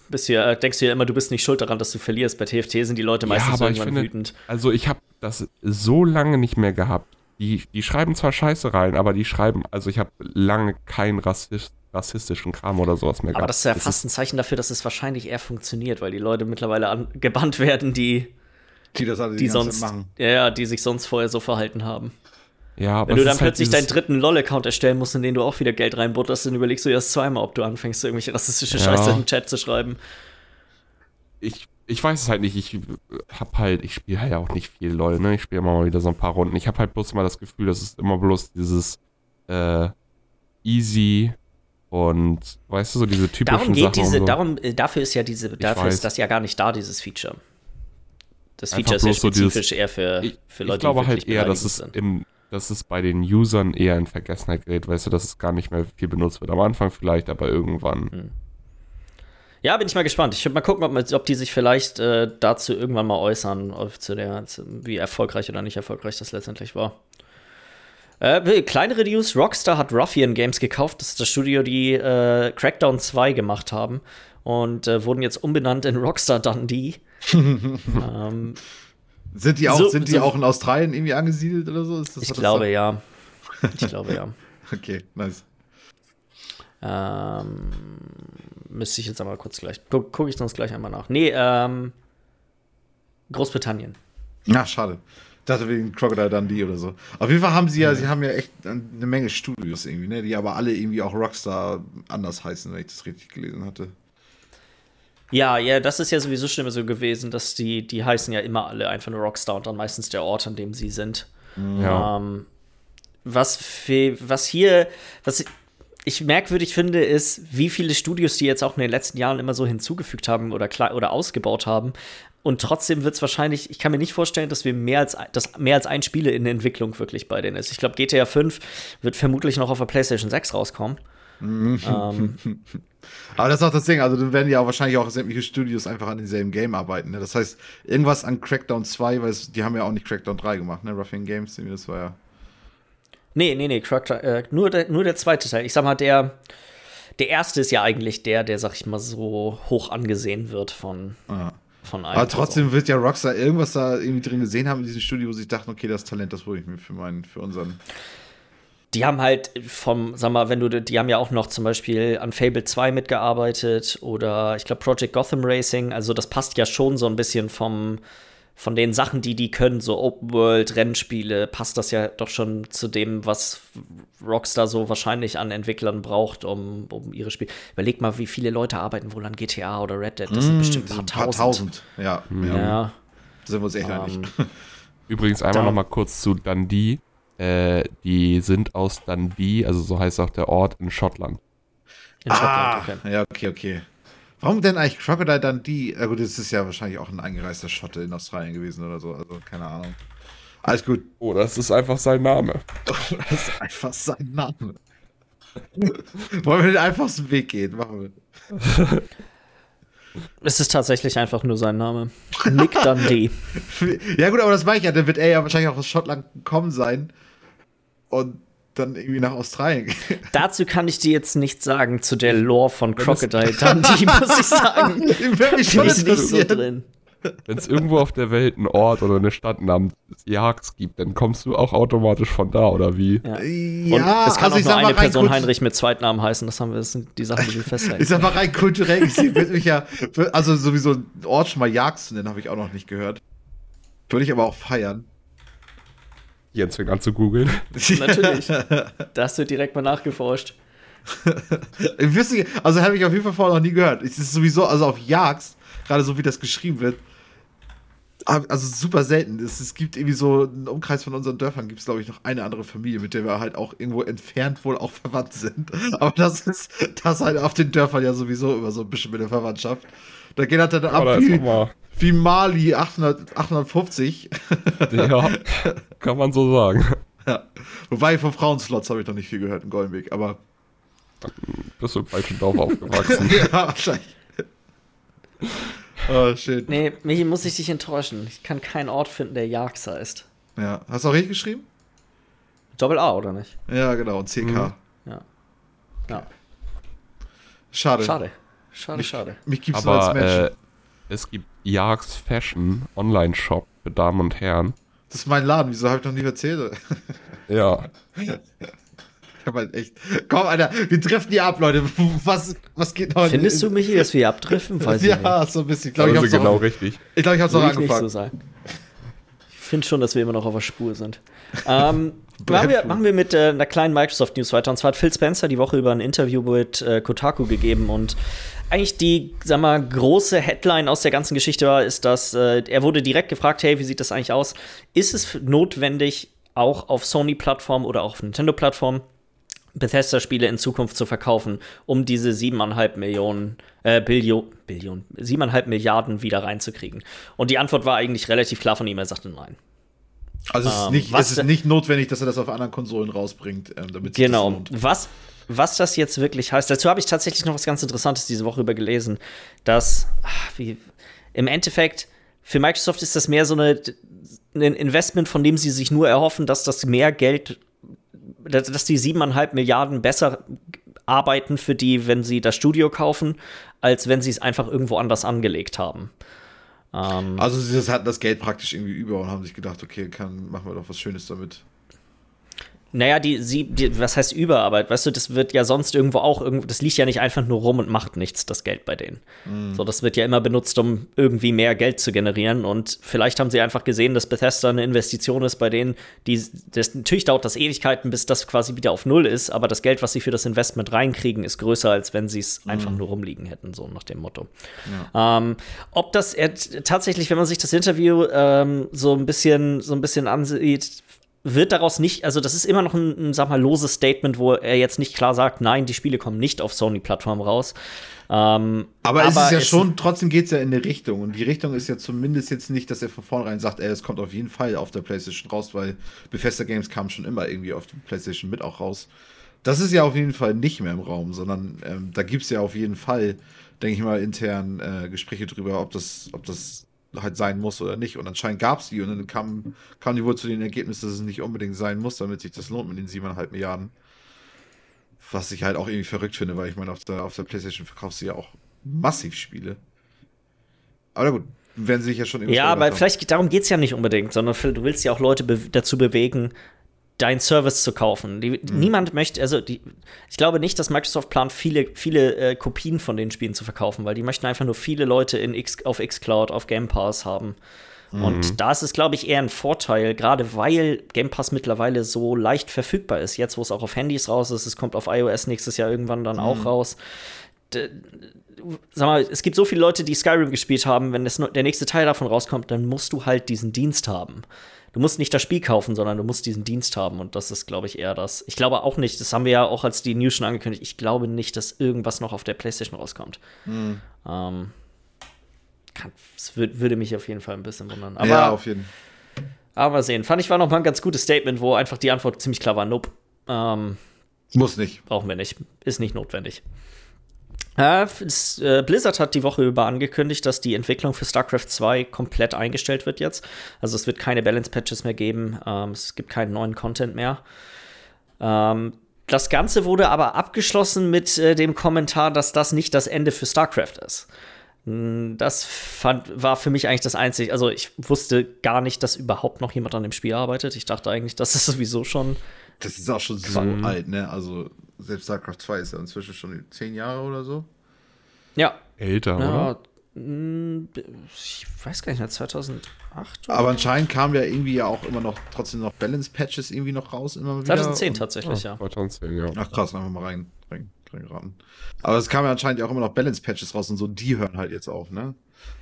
bist du ja, denkst du ja immer, du bist nicht schuld daran, dass du verlierst. Bei T F T sind die Leute meistens ja, irgendwann finde, wütend. Also ich habe das so lange nicht mehr gehabt. Die, die schreiben zwar Scheiße rein, aber die schreiben, also ich habe lange keinen Rassist, rassistischen Kram oder sowas mehr gehabt. Aber das ist ja das fast ist ein Zeichen dafür, dass es wahrscheinlich eher funktioniert, weil die Leute mittlerweile an, gebannt werden, die die, das alle die, die sonst machen. Ja, die sich sonst vorher so verhalten haben. Ja, wenn du dann plötzlich halt deinen dritten LOL-Account erstellen musst, in den du auch wieder Geld reinbutterst, dann überlegst du erst zweimal, ob du anfängst, irgendwelche rassistische ja. Scheiße im Chat zu schreiben. Ich, ich weiß es halt nicht. Ich hab halt, ich spiele halt auch nicht viel LOL, ne? Ich spiele immer mal wieder so ein paar Runden. Ich habe halt bloß mal das Gefühl, dass es immer bloß dieses äh, easy und, weißt du, so diese typischen darum geht Sachen. Diese, so. Darum, dafür ist ja diese, ich dafür weiß. ist das ja gar nicht da, dieses Feature. Das Feature einfach ist ja spezifisch so dieses, eher für, für Leute, ich glaube die wirklich halt eher, dass es im dass es bei den Usern eher in Vergessenheit gerät, weißt du, dass es gar nicht mehr viel benutzt wird. Am Anfang vielleicht, aber irgendwann. Ja, bin ich mal gespannt. Ich würde mal gucken, ob, ob die sich vielleicht äh, dazu irgendwann mal äußern, ob zu der, zu, wie erfolgreich oder nicht erfolgreich das letztendlich war. Äh, kleinere News, Rockstar hat Ruffian Games gekauft. Das ist das Studio, die äh, Crackdown zwei gemacht haben und äh, wurden jetzt umbenannt in Rockstar Dundee. ähm, Sind die auch, so, sind die so, auch in Australien irgendwie angesiedelt oder so? Ist das, ich das glaube, so? ja. Ich glaube, ja. Okay, nice. Ähm, müsste ich jetzt aber kurz gleich, gucke guck ich sonst gleich einmal nach. Nee, ähm, Großbritannien. Na, schade. Ich dachte wegen Crocodile Dundee oder so. Auf jeden Fall haben sie ja, mhm. sie haben ja echt eine Menge Studios irgendwie, ne? Die aber alle irgendwie auch Rockstar anders heißen, wenn ich das richtig gelesen hatte. Ja, ja, das ist ja sowieso schon immer so gewesen, dass die, die heißen ja immer alle einfach nur Rockstar und dann meistens der Ort, an dem sie sind. Ja. Ähm, was, fe- was hier, was ich merkwürdig finde, ist, wie viele Studios die jetzt auch in den letzten Jahren immer so hinzugefügt haben oder, klar, oder ausgebaut haben. Und trotzdem wird es wahrscheinlich, ich kann mir nicht vorstellen, dass wir mehr als, dass mehr als ein Spiele in der Entwicklung wirklich bei denen ist. Ich glaube, G T A fünf wird vermutlich noch auf der PlayStation sechs rauskommen. um. Aber das ist auch das Ding, also dann werden ja auch wahrscheinlich auch sämtliche Studios einfach an demselben Game arbeiten, ne? Das heißt, irgendwas an Crackdown zwei, weil es, die haben ja auch nicht Crackdown drei gemacht, ne? Ruffian Games, das war ja Nee, nee, nee, Crackdown, äh, nur, der, nur der zweite Teil. Ich sag mal, der, der erste ist ja eigentlich der, der, sag ich mal, so hoch angesehen wird von, ah. von allen. Aber trotzdem wird ja Rockstar irgendwas da irgendwie drin gesehen haben in diesem Studio, wo sie dachten, okay, das Talent, das hole ich mir für meinen, für unseren. Die haben halt vom, sag mal, wenn du, die haben ja auch noch zum Beispiel an Fable zwei mitgearbeitet oder ich glaube Project Gotham Racing, also das passt ja schon so ein bisschen vom, von den Sachen, die die können, so Open World, Rennspiele, passt das ja doch schon zu dem, was Rockstar so wahrscheinlich an Entwicklern braucht, um, um ihre Spiele. Überleg mal, wie viele Leute arbeiten wohl an G T A oder Red Dead, das sind bestimmt ein paar, ein paar tausend. tausend. Ja, ja. ja. Da sind wir uns echt um, einig. Übrigens einmal noch mal kurz zu Dundee. Äh, die sind aus Dundee, also so heißt auch der Ort in Schottland. In ah, Schottland, okay. Ja, okay, okay. Warum denn eigentlich Crocodile Dundee? Na gut, das ist ja wahrscheinlich auch ein eingereister Schotte in Australien gewesen oder so, also keine Ahnung. Alles gut. Oh, das ist einfach sein Name. Das ist einfach sein Name. Wollen wir den einfachsten Weg gehen? Machen wir. Es ist tatsächlich einfach nur sein Name. Nick Dundee. Ja gut, aber das mache ich ja. Dann wird er ja wahrscheinlich auch aus Schottland gekommen sein und dann irgendwie nach Australien. Dazu kann ich dir jetzt nichts sagen, zu der Lore von Crocodile Dundee, muss ich sagen. Bin ich nicht so drin. Wenn es irgendwo auf der Welt einen Ort oder eine Stadt namens Jax gibt, dann kommst du auch automatisch von da, oder wie? Ja, und ja es kann also auch nur eine Person Kult- Heinrich mit Zweitnamen heißen, das haben wir, das sind die Sachen, die wir festhalten. Ich sag mal rein kulturell gesehen, würde mich ja, also sowieso einen Ort schon mal Jax zu nennen, habe ich auch noch nicht gehört. Würde ich aber auch feiern. Jens fängt an zu googeln. Natürlich. Da hast du direkt mal nachgeforscht. Also habe ich auf jeden Fall vorher noch nie gehört. Es ist sowieso, also auf Jax, gerade so wie das geschrieben wird, also super selten. Es, es gibt irgendwie so einen Umkreis von unseren Dörfern, gibt es, glaube ich, noch eine andere Familie, mit der wir halt auch irgendwo entfernt wohl auch verwandt sind. Aber das ist das halt auf den Dörfern ja sowieso immer so ein bisschen mit der Verwandtschaft. Da geht halt dann ja, ab wie, wie Mali achthundert, achthundertfünfzig. Ja, kann man so sagen. Ja. Wobei von Frauenslots habe ich noch nicht viel gehört in Goldenweg, aber bist du im falschen Dorf aufgewachsen. Ja, wahrscheinlich. Oh, shit. Nee, Michi, muss ich dich enttäuschen. Ich kann keinen Ort finden, der Jax heißt. Ja. Hast du auch richtig geschrieben? Doppel-A, oder nicht? Ja, genau. Und C K. Mhm. Ja. Ja. Schade. Schade. Schade, mich, schade. Mich gibt's noch als Mensch. Äh, es gibt Jax Fashion Online-Shop für Damen und Herren. Das ist mein Laden. Wieso habe ich noch nie erzählt? Ja. Echt. Komm, Alter, wir driften hier ab, Leute. Was, was geht heute? Findest du, Michi, dass wir hier abdriften? Weiß ich ja, nicht. So ein bisschen. Ich glaube, ich habe es genau richtig. Ich glaube, ich habe es auch angefangen. So ich finde schon, dass wir immer noch auf der Spur sind. ähm, machen, wir, machen wir mit äh, einer kleinen Microsoft-News weiter. Und zwar hat Phil Spencer die Woche über ein Interview mit äh, Kotaku gegeben. Und eigentlich die, sag mal, große Headline aus der ganzen Geschichte war, ist, dass äh, er wurde direkt gefragt, hey, wie sieht das eigentlich aus? Ist es notwendig, auch auf Sony-Plattform oder auch auf Nintendo-Plattform Bethesda-Spiele in Zukunft zu verkaufen, um diese siebeneinhalb Millionen, äh, Billion, Billion, siebeneinhalb Milliarden wieder reinzukriegen. Und die Antwort war eigentlich relativ klar von ihm, er sagte nein. Also es, ähm, ist, nicht, was, es ist nicht notwendig, dass er das auf anderen Konsolen rausbringt, ähm, damit sich genau. Das lohnt. Genau, was, was das jetzt wirklich heißt, dazu habe ich tatsächlich noch was ganz Interessantes diese Woche über gelesen, dass ach, wie, im Endeffekt für Microsoft ist das mehr so eine, ein Investment, von dem sie sich nur erhoffen, dass das mehr Geld dass die siebeneinhalb Milliarden besser arbeiten für die, wenn sie das Studio kaufen, als wenn sie es einfach irgendwo anders angelegt haben. Ähm, also sie hatten das Geld praktisch irgendwie über und haben sich gedacht, okay, kann, machen wir doch was Schönes damit. Naja, die, sie, die, was heißt Überarbeit? Weißt du, das wird ja sonst irgendwo auch, irgendwo, das liegt ja nicht einfach nur rum und macht nichts, das Geld bei denen. Mhm. So, das wird ja immer benutzt, um irgendwie mehr Geld zu generieren. Und vielleicht haben sie einfach gesehen, dass Bethesda eine Investition ist, bei denen, die, das, natürlich dauert das Ewigkeiten, bis das quasi wieder auf Null ist, aber das Geld, was sie für das Investment reinkriegen, ist größer, als wenn sie es mhm. einfach nur rumliegen hätten, so nach dem Motto. Ja. Ähm, ob das äh, tatsächlich, wenn man sich das Interview ähm, so ein bisschen, so ein bisschen ansieht, wird daraus nicht, also das ist immer noch ein, ein, sag mal, loses Statement, wo er jetzt nicht klar sagt, nein, die Spiele kommen nicht auf Sony-Plattform raus. Ähm, aber, aber es ist ja es schon, trotzdem geht's ja in eine Richtung. Und die Richtung ist ja zumindest jetzt nicht, dass er von vornherein sagt, ey, es kommt auf jeden Fall auf der PlayStation raus, weil Bethesda Games kamen schon immer irgendwie auf die PlayStation mit auch raus. Das ist ja auf jeden Fall nicht mehr im Raum, sondern ähm, da gibt's ja auf jeden Fall, denke ich mal, intern äh, Gespräche drüber, ob das, ob das halt sein muss oder nicht. Und anscheinend gab es die und dann kam, kam die wohl zu dem Ergebnis, dass es nicht unbedingt sein muss, damit sich das lohnt mit den siebeneinhalb Milliarden. Was ich halt auch irgendwie verrückt finde, weil ich meine, auf der, auf der PlayStation verkaufst du ja auch massiv Spiele. Aber gut, werden sie sich ja schon irgendwie. Ja, aber vielleicht darum geht es ja nicht unbedingt, sondern du willst ja auch Leute be- dazu bewegen, deinen Service zu kaufen. Die, mhm. Niemand möchte, also die, ich glaube nicht, dass Microsoft plant, viele, viele äh, Kopien von den Spielen zu verkaufen, weil die möchten einfach nur viele Leute in X, auf xCloud, auf Game Pass haben. Mhm. Und da ist es, glaube ich, eher ein Vorteil, gerade weil Game Pass mittlerweile so leicht verfügbar ist. Jetzt, wo es auch auf Handys raus ist, es kommt auf iOS nächstes Jahr irgendwann dann mhm. auch raus. d- sag mal, es gibt so viele Leute, die Skyrim gespielt haben, wenn das, der nächste Teil davon rauskommt, dann musst du halt diesen Dienst haben. Du musst nicht das Spiel kaufen, sondern du musst diesen Dienst haben. Und das ist, glaube ich, eher das. Ich glaube auch nicht, das haben wir ja auch als die News schon angekündigt, ich glaube nicht, dass irgendwas noch auf der PlayStation rauskommt. Mhm. Ähm, kann, das wür- würde mich auf jeden Fall ein bisschen wundern. Aber, ja, auf jeden Fall. Aber sehen. Fand ich, war noch mal ein ganz gutes Statement, wo einfach die Antwort ziemlich klar war. Nope. Ähm, Muss nicht. Brauchen wir nicht. Ist nicht notwendig. Äh, es, äh, Blizzard hat die Woche über angekündigt, dass die Entwicklung für StarCraft zwei komplett eingestellt wird jetzt. Also es wird keine Balance-Patches mehr geben, ähm, es gibt keinen neuen Content mehr. Ähm, das Ganze wurde aber abgeschlossen mit äh, dem Kommentar, dass das nicht das Ende für StarCraft ist. Das fand, war für mich eigentlich das Einzige. Also ich wusste gar nicht, dass überhaupt noch jemand an dem Spiel arbeitet. Ich dachte eigentlich, das ist sowieso schon Das ist auch schon so Quang. alt, ne? Also selbst StarCraft zwei ist ja inzwischen schon zehn Jahre oder so. Ja. Älter, ja, oder? Ich weiß gar nicht mehr, zweitausendacht Oder? Aber anscheinend kamen ja irgendwie ja auch immer noch, trotzdem noch Balance-Patches irgendwie noch raus, immer wieder. zweitausendzehn und, tatsächlich, ja. zweitausendzehn, ja. Ach krass, einfach mal rein, rein, reingeraten. Aber es kamen ja anscheinend ja auch immer noch Balance-Patches raus und so, die hören halt jetzt auf, ne?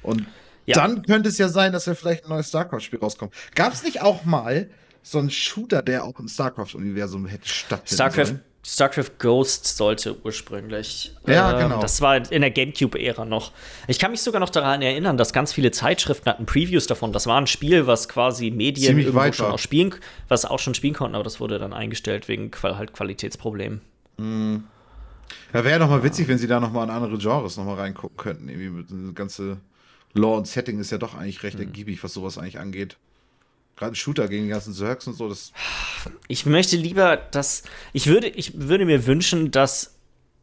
Und ja. Dann könnte es ja sein, dass ja vielleicht ein neues StarCraft-Spiel rauskommt. Gab's nicht auch mal so ein Shooter, der auch im StarCraft-Universum hätte stattfinden StarCraft, sollen. StarCraft Ghost sollte ursprünglich. Ja, äh, genau. Das war in der GameCube-Ära noch. Ich kann mich sogar noch daran erinnern, dass ganz viele Zeitschriften hatten Previews davon. Das war ein Spiel, was quasi Medien Ziemlich irgendwo schon auch spielen, was auch schon spielen konnten, aber das wurde dann eingestellt wegen halt Qualitätsproblemen. Mhm. Ja, wäre ja noch mal witzig, wenn sie da noch mal in andere Genres noch mal reingucken könnten. Irgendwie mit dem ganze Lore und Setting ist ja doch eigentlich recht mhm. ergiebig, was sowas eigentlich angeht. Gerade ein Shooter gegen die ganzen Zergs und so. Das ich möchte lieber, dass ich würde, ich würde mir wünschen, dass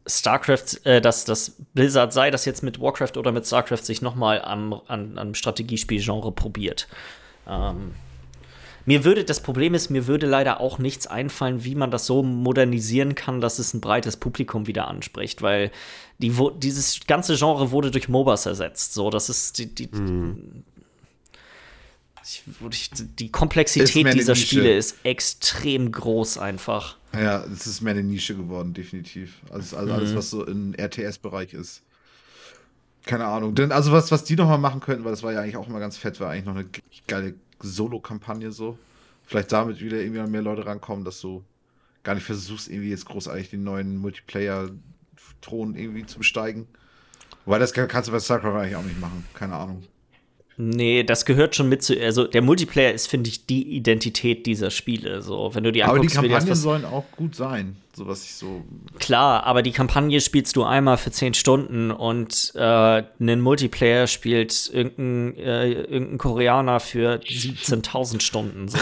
StarCraft, äh, dass das Blizzard sei, das jetzt mit Warcraft oder mit StarCraft sich noch mal am, an, am Strategiespielgenre probiert. Ähm, mir würde, das Problem ist, mir würde leider auch nichts einfallen, wie man das so modernisieren kann, dass es ein breites Publikum wieder anspricht, weil die, wo, dieses ganze Genre wurde durch MOBAs ersetzt. So, das ist die, die mhm. Ich, die Komplexität dieser Nische. Spiele ist extrem groß einfach. Ja, es ist mehr eine Nische geworden, definitiv. Also, also mhm. alles, was so im R T S-Bereich ist. Keine Ahnung. Denn also was, was die nochmal machen könnten, weil das war ja eigentlich auch immer ganz fett, war eigentlich noch eine geile Solo-Kampagne so. Vielleicht damit wieder irgendwie an mehr Leute rankommen, dass du gar nicht versuchst, irgendwie jetzt großartig den neuen Multiplayer-Thron irgendwie zu besteigen. Weil das kannst du bei StarCraft eigentlich auch nicht machen. Keine Ahnung. Nee, das gehört schon mit zu. Also, der Multiplayer ist, finde ich, die Identität dieser Spiele. So, wenn du die anguckst, aber die Kampagnen sollen auch gut sein. So, was ich so. Klar, aber die Kampagne spielst du einmal für zehn Stunden und äh, einen Multiplayer spielt irgendein, äh, irgendein Koreaner für siebzehntausend Stunden. So.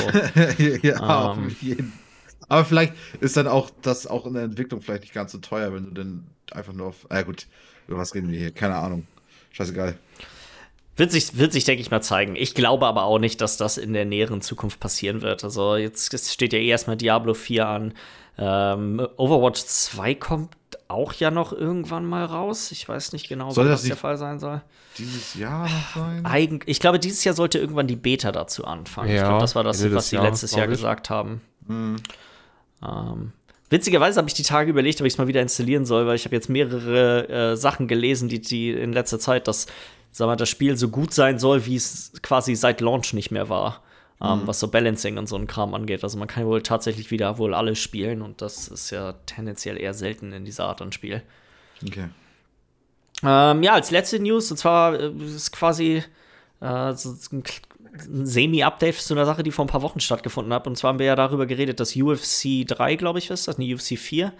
Ja, ähm. auf jeden Fall. Aber vielleicht ist dann auch das auch in der Entwicklung vielleicht nicht ganz so teuer, wenn du dann einfach nur auf. Ah, gut, über was reden wir hier? Keine Ahnung. Scheißegal. Wird sich, wird sich, denke ich mal, zeigen. Ich glaube aber auch nicht, dass das in der näheren Zukunft passieren wird. Also jetzt steht ja eh erstmal Diablo vier an. Ähm, Overwatch zwei kommt auch ja noch irgendwann mal raus. Ich weiß nicht genau, wann das der Fall sein soll. Dieses Jahr noch sein? Eig- ich glaube, dieses Jahr sollte irgendwann die Beta dazu anfangen. Ja, ich glaube, das war das, was sie letztes Jahr gesagt haben. Mhm. Ähm. Witzigerweise habe ich die Tage überlegt, ob ich es mal wieder installieren soll, weil ich habe jetzt mehrere äh, Sachen gelesen, die, die in letzter Zeit, dass sag mal, das Spiel so gut sein soll, wie es quasi seit Launch nicht mehr war, ähm, mhm. was so Balancing und so ein Kram angeht. Also man kann wohl tatsächlich wieder wohl alles spielen und das ist ja tendenziell eher selten in dieser Art an Spiel. Okay. Ähm, ja, als letzte News, und zwar äh, ist quasi äh, so ein ein Semi-Update zu einer Sache, die vor ein paar Wochen stattgefunden hat. Und zwar haben wir ja darüber geredet, dass U F C drei, glaube ich, ist das, nee, U F C vier,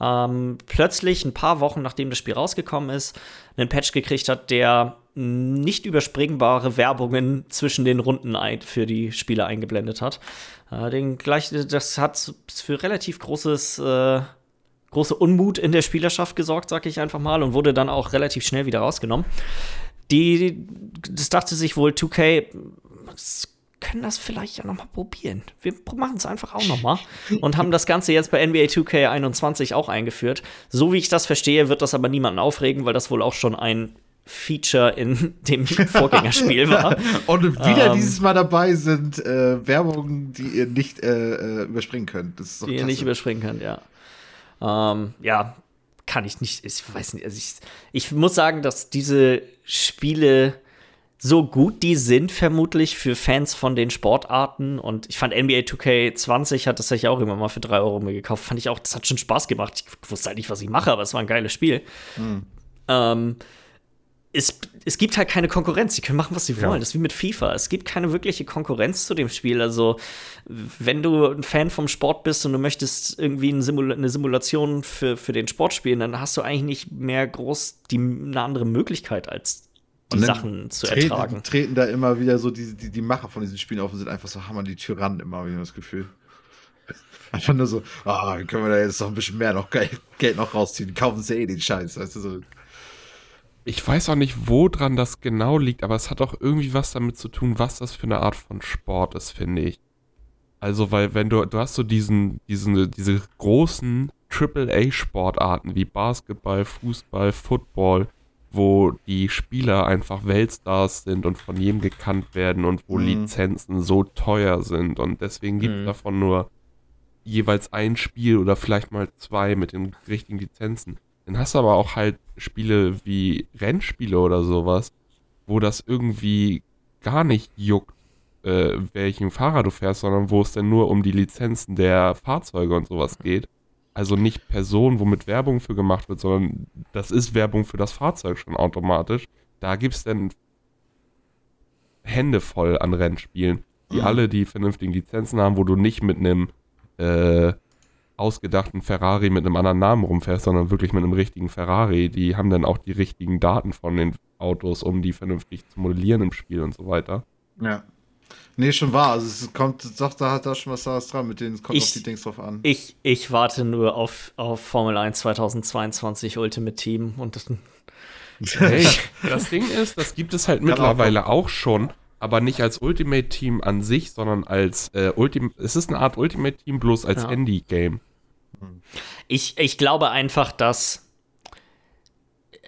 ähm, plötzlich ein paar Wochen, nachdem das Spiel rausgekommen ist, einen Patch gekriegt hat, der nicht überspringbare Werbungen zwischen den Runden ein- für die Spieler eingeblendet hat. Äh, den gleich, das hat für relativ großes äh, große Unmut in der Spielerschaft gesorgt, sag ich einfach mal, und wurde dann auch relativ schnell wieder rausgenommen. Die, das dachte sich wohl zwei K, können das vielleicht ja noch mal probieren. Wir machen es einfach auch noch mal. Und haben das Ganze jetzt bei N B A zwei K einundzwanzig auch eingeführt. So wie ich das verstehe, wird das aber niemanden aufregen, weil das wohl auch schon ein Feature in dem Vorgängerspiel war. Und wieder ähm, dieses Mal dabei sind äh, Werbungen, die ihr nicht äh, überspringen könnt. Das ist doch die klasse. Ihr nicht überspringen könnt, ja. Ähm, ja. kann ich nicht, ich weiß nicht, also ich, ich muss sagen, dass diese Spiele, so gut die sind, vermutlich für Fans von den Sportarten, und ich fand N B A two K twenty hat das tatsächlich auch immer mal für drei Euro mir gekauft, fand ich auch, das hat schon Spaß gemacht, ich wusste halt nicht, was ich mache, aber es war ein geiles Spiel. Mhm. Ähm, es, es gibt halt keine Konkurrenz, sie können machen, was sie wollen, ja. Das ist wie mit FIFA, es gibt keine wirkliche Konkurrenz zu dem Spiel, also wenn du ein Fan vom Sport bist und du möchtest irgendwie eine, Simula- eine Simulation für, für den Sport spielen, dann hast du eigentlich nicht mehr groß die, eine andere Möglichkeit als die Sachen zu treten, ertragen. Treten da immer wieder so die, die, die Macher von diesen Spielen auf und sind einfach so Hammer, die Tyrannen immer, habe ich das Gefühl. Einfach nur so, ah, oh, können wir da jetzt noch ein bisschen mehr noch Geld noch rausziehen, kaufen sie eh den Scheiß, weißt du, so. Ich weiß auch nicht, woran das genau liegt, aber es hat auch irgendwie was damit zu tun, was das für eine Art von Sport ist, finde ich. Also, weil wenn du, du hast so diesen, diesen, diese großen Triple A Sportarten wie Basketball, Fußball, Football, wo die Spieler einfach Weltstars sind und von jedem gekannt werden und wo mhm. Lizenzen so teuer sind. Und deswegen gibt es mhm. davon nur jeweils ein Spiel oder vielleicht mal zwei mit den richtigen Lizenzen. Dann hast du aber auch halt Spiele wie Rennspiele oder sowas, wo das irgendwie gar nicht juckt, äh, welchen Fahrer du fährst, sondern wo es dann nur um die Lizenzen der Fahrzeuge und sowas geht. Also nicht Personen, womit Werbung für gemacht wird, sondern das ist Werbung für das Fahrzeug schon automatisch. Da gibt es dann Hände voll an Rennspielen, die mhm. alle die vernünftigen Lizenzen haben, wo du nicht mit einem äh, ausgedachten Ferrari mit einem anderen Namen rumfährst, sondern wirklich mit einem richtigen Ferrari. Die haben dann auch die richtigen Daten von den Autos, um die vernünftig zu modellieren im Spiel und so weiter. Ja. Nee, schon wahr. Also es kommt, doch, da hat da schon was dran, mit denen es kommt ich, auf die Dings drauf an. Ich, ich warte nur auf, auf Formel eins zwanzig zweiundzwanzig Ultimate Team und das, hey, das Ding ist, das gibt es halt mittlerweile auch schon, aber nicht als Ultimate Team an sich, sondern als äh, Ultimate, es ist eine Art Ultimate Team, bloß als ja. Indie-Game. Ich, ich glaube einfach, dass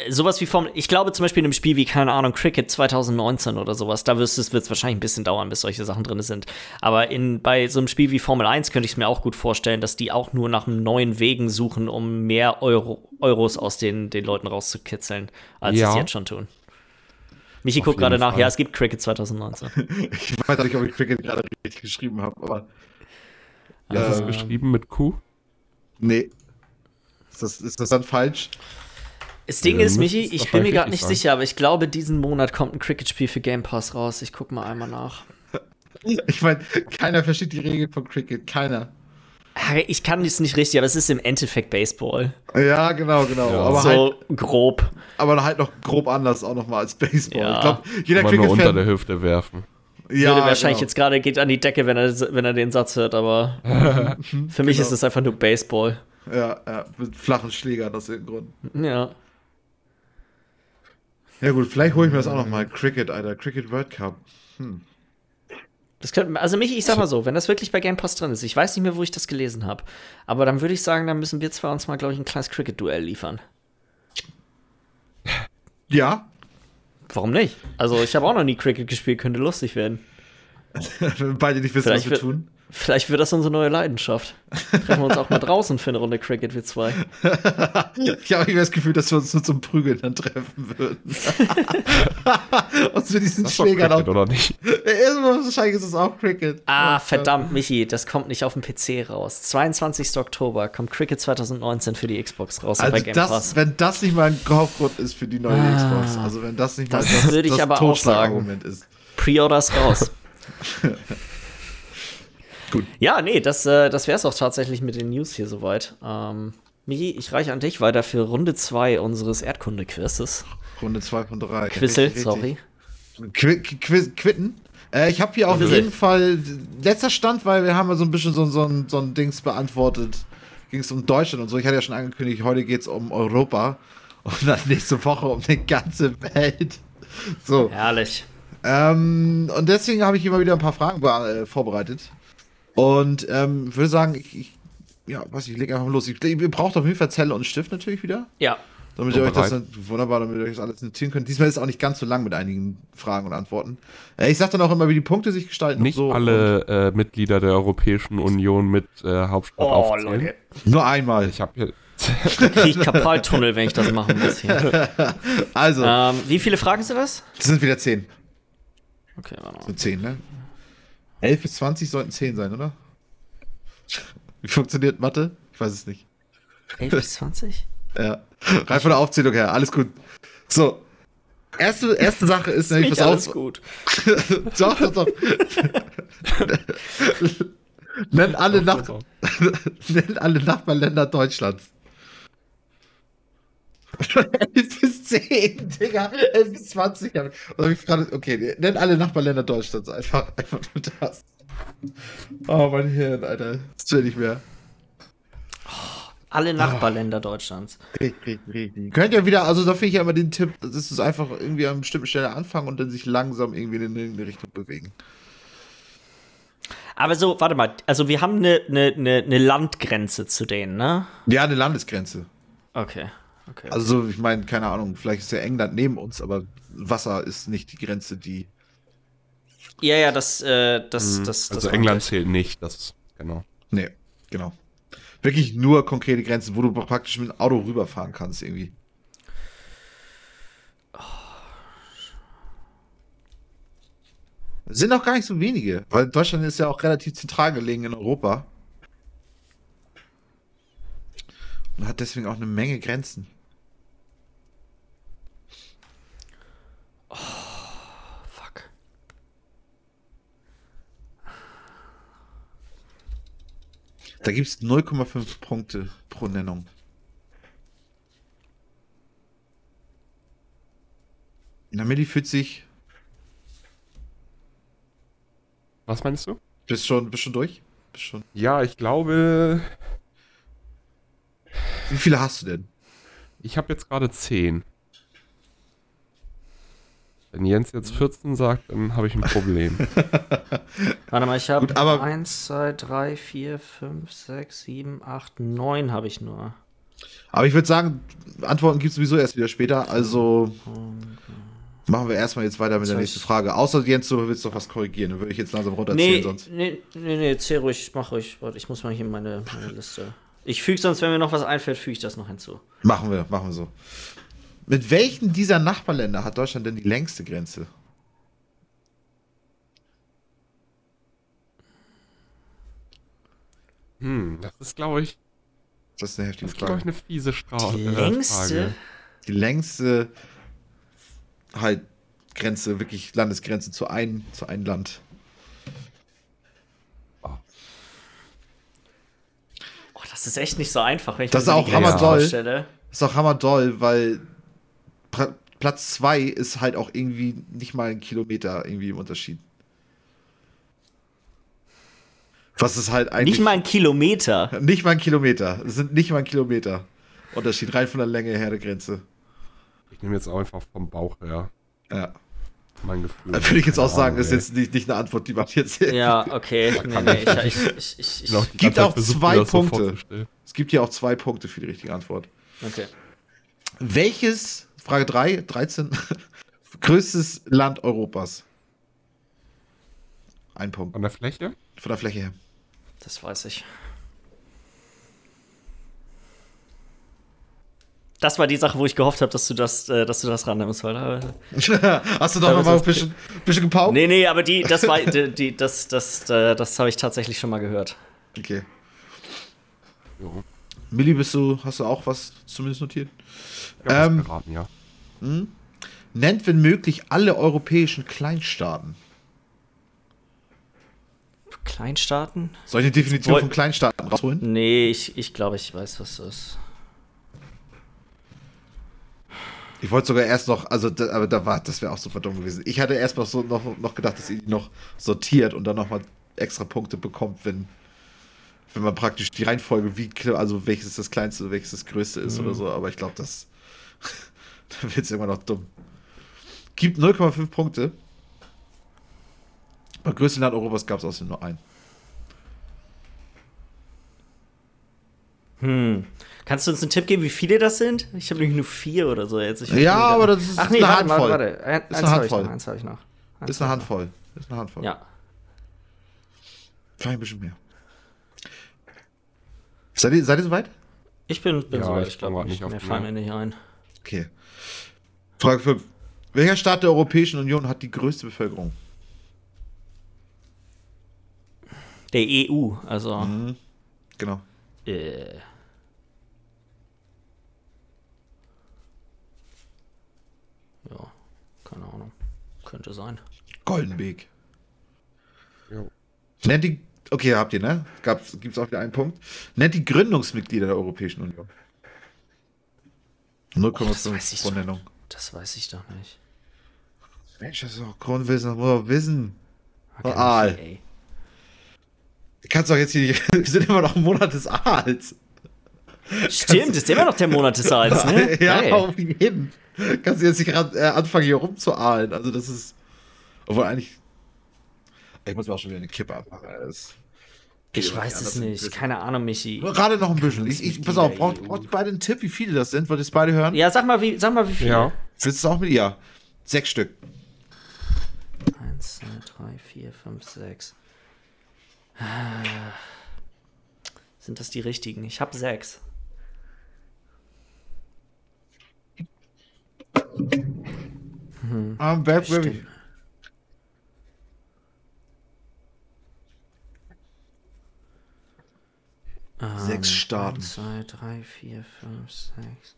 sowas wie Formel, ich glaube zum Beispiel in einem Spiel wie, keine Ahnung, Cricket zwanzig neunzehn oder sowas, da wird es wahrscheinlich ein bisschen dauern, bis solche Sachen drin sind. Aber in, bei so einem Spiel wie Formel eins könnte ich es mir auch gut vorstellen, dass die auch nur nach neuen Wegen suchen, um mehr Euro, Euros aus den, den Leuten rauszukitzeln, als ja. sie es jetzt schon tun. Michi guckt gerade nach, ja, es gibt Cricket zwanzig neunzehn. Ich weiß nicht, ob ich Cricket gerade richtig geschrieben habe, aber. Hast ja, ähm, du es geschrieben mit Q? Nee. Ist das, ist das dann falsch? Das Ding ja, ist, Michi, ich bin mir gerade nicht sein. sicher, aber ich glaube, diesen Monat kommt ein Cricket-Spiel für Game Pass raus. Ich guck mal einmal nach. Ich meine, keiner versteht die Regeln von Cricket, keiner. Ich kann das nicht richtig, aber es ist im Endeffekt Baseball. Ja, genau, genau. Ja. Aber so halt, grob. Aber halt noch grob anders auch nochmal als Baseball. Ja. Ich glaube, jeder Cricket-Fan unter der Hüfte werfen. Ja, würde wahrscheinlich genau. jetzt gerade geht an die Decke, wenn er, wenn er den Satz hört, aber für mich genau. ist es einfach nur Baseball. Ja, ja, mit flachen Schlägern aus irgendeinem Grund. Ja. Ja gut, vielleicht hole ich mir das auch noch mal. Cricket, Alter. Cricket World Cup. Hm. Das könnte, also Michi, ich sag mal so, wenn das wirklich bei Game Pass drin ist, ich weiß nicht mehr, wo ich das gelesen habe, aber dann würde ich sagen, dann müssen wir zwei uns mal, glaube ich, ein kleines Cricket-Duell liefern. Ja. Warum nicht? Also ich habe auch noch nie Cricket gespielt, könnte lustig werden. Wenn beide nicht wissen, vielleicht was wir tun. Vielleicht wird das unsere neue Leidenschaft. Treffen wir uns auch mal draußen für eine Runde Cricket, wir zwei. Ich habe das Gefühl, dass wir uns nur zum Prügeln dann treffen würden. Und zu diesen Schlägern auch. Oder nicht? Wahrscheinlich ist es auch Cricket. Ah, verdammt, Michi, das kommt nicht auf dem P C raus. zweiundzwanzigster Oktober kommt Cricket zwanzig neunzehn für die Xbox raus. Also bei Game das, Pass. Wenn das nicht mal ein Kaufgrund ist für die neue ah, Xbox, also wenn das nicht mal das, das, das, das Totschlagargument ist. Pre-Orders raus. Gut. Ja, nee, das, äh, das wär's auch tatsächlich mit den News hier soweit. Ähm, Michi, ich reiche an dich weiter für Runde zwei unseres Erdkunde-Quizzes. Runde zwei von drei. Quizzel, richtig, sorry. Richtig. Qu- Quiz- Quitten? Äh, ich habe hier auf Quizzel. jeden Fall letzter Stand, weil wir haben ja so ein bisschen so, so, ein, so ein Dings beantwortet. Ging es um Deutschland und so. Ich hatte ja schon angekündigt, heute geht's um Europa und dann nächste Woche um die ganze Welt. So. Herrlich. Ähm, und deswegen habe ich immer wieder ein paar Fragen be- äh, vorbereitet. Und ähm, würde sagen, ich, ich ja, weiß ich, ich lege einfach los. Ich, ihr braucht auf jeden Fall Zettel und Stift natürlich wieder. Ja. Damit ihr euch das wunderbar, damit ihr euch das alles notieren könnt. Diesmal ist es auch nicht ganz so lang mit einigen Fragen und Antworten. Äh, ich sag dann auch immer, wie die Punkte sich gestalten. Nicht und so alle und, äh, Mitglieder der Europäischen Union mit äh, Hauptstadt oh, aufzählen. Leute. Nur einmal. Ich habe hier Da kriege ich Kapaltunnel, wenn ich das machen muss hier. Also. Ähm, wie viele Fragen sind das? Das sind wieder zehn. Okay, warte mal. So zehn, ne? elf bis zwanzig sollten zehn sein, oder? Wie funktioniert Mathe? Ich weiß es nicht. elf bis zwanzig? Ja. Rein von der Aufzählung her, alles gut. So. Erste, erste Sache ist nämlich was alles auf. Gut. Doch, doch, doch. Nenn alle, Nach- Nenn alle Nachbarländer Deutschlands. elf bis zehn, Digga. elf bis zwanzig. Okay, nenn alle Nachbarländer Deutschlands. Einfach, einfach nur das. Oh, mein Hirn, Alter. Das will ich nicht mehr. Alle Nachbarländer oh. Deutschlands. Richtig, richtig. Könnt ihr wieder, also da finde ich ja immer den Tipp, das ist einfach irgendwie an einer bestimmten Stelle anfangen und dann sich langsam irgendwie in irgendeine Richtung bewegen. Aber so, warte mal, also wir haben eine ne, ne, ne Landgrenze zu denen, ne? Ja, eine Landesgrenze. Okay. okay. Also ich meine, keine Ahnung, vielleicht ist ja England neben uns, aber Wasser ist nicht die Grenze, die... Ja, ja, das... Äh, das, mhm. das, das also England ich. zählt nicht, das ist, genau. Nee, genau. Wirklich nur konkrete Grenzen, wo du praktisch mit dem Auto rüberfahren kannst, irgendwie. Oh. Sind auch gar nicht so wenige, weil Deutschland ist ja auch relativ zentral gelegen in Europa. Und hat deswegen auch eine Menge Grenzen. Oh, fuck. Da gibt es null Komma fünf Punkte pro Nennung. Namili fühlt sich... Was meinst du? Bist schon, bist schon durch? Bist schon. Ja, ich glaube... Wie viele hast du denn? Ich habe jetzt gerade zehn. Wenn Jens jetzt vierzehn sagt, dann habe ich ein Problem. Warte mal, ich habe eins, zwei, drei, vier, fünf, sechs, sieben, acht, neun habe ich nur. Aber ich würde sagen, Antworten gibt es sowieso erst wieder später, also machen wir erstmal jetzt weiter mit der nächsten Frage. Außer Jens, du willst doch was korrigieren, dann würde ich jetzt langsam runterzählen nee, sonst. Nee, nee, nee, zähl ruhig, mach ruhig. Warte, ich muss mal hier meine, meine Liste. Ich füge sonst, wenn mir noch was einfällt, füge ich das noch hinzu. Machen wir, machen wir so. Mit welchen dieser Nachbarländer hat Deutschland denn die längste Grenze? Hm, das ist, glaube ich... Das ist eine heftige das Frage. Das ist, glaube ich, eine fiese Stra- die längste? Frage. Die längste... halt Grenze, wirklich Landesgrenze zu einem, zu einem Land. Oh, das ist echt nicht so einfach, wenn ich das mir auch die Grenze vorstelle. Das ist auch hammerdoll, weil... Platz zwei ist halt auch irgendwie nicht mal ein Kilometer irgendwie im Unterschied. Was ist halt eigentlich. Nicht mal ein Kilometer. Nicht mal ein Kilometer. Es sind nicht mal ein Kilometer. Unterschied rein von der Länge her der Grenze. Ich nehme jetzt auch einfach vom Bauch her. Ja. Mein Gefühl. Da würde ich jetzt auch sagen, Ahnung, ist jetzt nicht, nicht eine Antwort, die man jetzt. Ja, okay. nee, nee, ich, ich, ich, ich, ich gibt auch versucht, zwei Punkte. Es gibt hier auch zwei Punkte für die richtige Antwort. Okay. Welches. Frage drei, dreizehn. Größtes Land Europas. Ein Punkt. Von der Fläche? Von der Fläche her. Das weiß ich. Das war die Sache, wo ich gehofft habe, dass du das, äh, dass du das rannimmst, weil. Hast du doch nochmal ein bisschen, bisschen gepaukt? Nee, nee, aber die, das war, die, die, das, das, das, das habe ich tatsächlich schon mal gehört. Okay. Jo. Milli, bist du, hast du auch was zumindest notiert? Ja, ähm, geraten, ja. Mh? Nennt, wenn möglich, alle europäischen Kleinstaaten. Kleinstaaten? Soll ich eine Definition Woll- von Kleinstaaten rausholen? Nee, ich, ich glaube, ich weiß, was das ist. Ich wollte sogar erst noch, also, da, aber da war, das wäre auch super dumm gewesen. Ich hatte erst noch so noch, noch gedacht, dass ihr die noch sortiert und dann nochmal extra Punkte bekommt, wenn. Wenn man praktisch die Reihenfolge, wie, also welches das kleinste, welches das größte ist mhm. oder so, aber ich glaube, das da wird es immer noch dumm. Gibt null Komma fünf Punkte. Beim größten Land Europas gab es außerdem nur einen. Hm. Kannst du uns einen Tipp geben, wie viele das sind? Ich habe nämlich nur vier oder so jetzt. Ich ja, aber das ist, Ach, nee, eine warte, Handvoll. Warte, warte. Ein, ist eine Handvoll. Eins habe ich noch. Eins ist eine Handvoll. Ist eine Handvoll. Ja. Vielleicht ein bisschen mehr. Seid ihr, seid ihr soweit? Ich bin, bin ja, so, ich, ich glaube, nicht mehr fallen mir nicht ein. Okay. Frage fünf. Welcher Staat der Europäischen Union hat die größte Bevölkerung? Der E U, also. Mhm. Genau. Äh. Ja, keine Ahnung. Könnte sein. Goldenbeek. Ja. Nennt die. Okay, habt ihr, ne? Gab's, gibt's auch wieder einen Punkt. Nennt die Gründungsmitglieder der Europäischen Union. null Komma fünf pro Nennung. Das weiß ich doch nicht. Mensch, das ist doch Grundwissen, das muss man wissen. Okay, Aal. Ey. Du kannst doch jetzt hier nicht. Wir sind immer noch im Monat des Aals. Stimmt, kannst, ist immer noch der Monat des Aals, ne? Ja, hey. Auf jeden. Kannst du jetzt nicht gerade äh, anfangen, hier rumzuahlen. Also, das ist. Obwohl eigentlich. Ich muss mir auch schon wieder eine Kippe abmachen. Das ich weiß es nicht. Keine Ahnung, Michi. Gerade noch ein bisschen. Ich, ich, pass auf, braucht brauch beide einen Tipp, wie viele das sind? Wollt ihr es beide hören? Ja, sag mal, wie, sag mal, wie viele. Ja. Willst du es auch mit ihr? Ja. Sechs Stück. Eins, zwei, drei, vier, fünf, sechs. Ah. Sind das die richtigen? Ich habe sechs. Hm. I'm back, baby. Sechs Staaten. eins, zwei, drei, vier, fünf, sechs.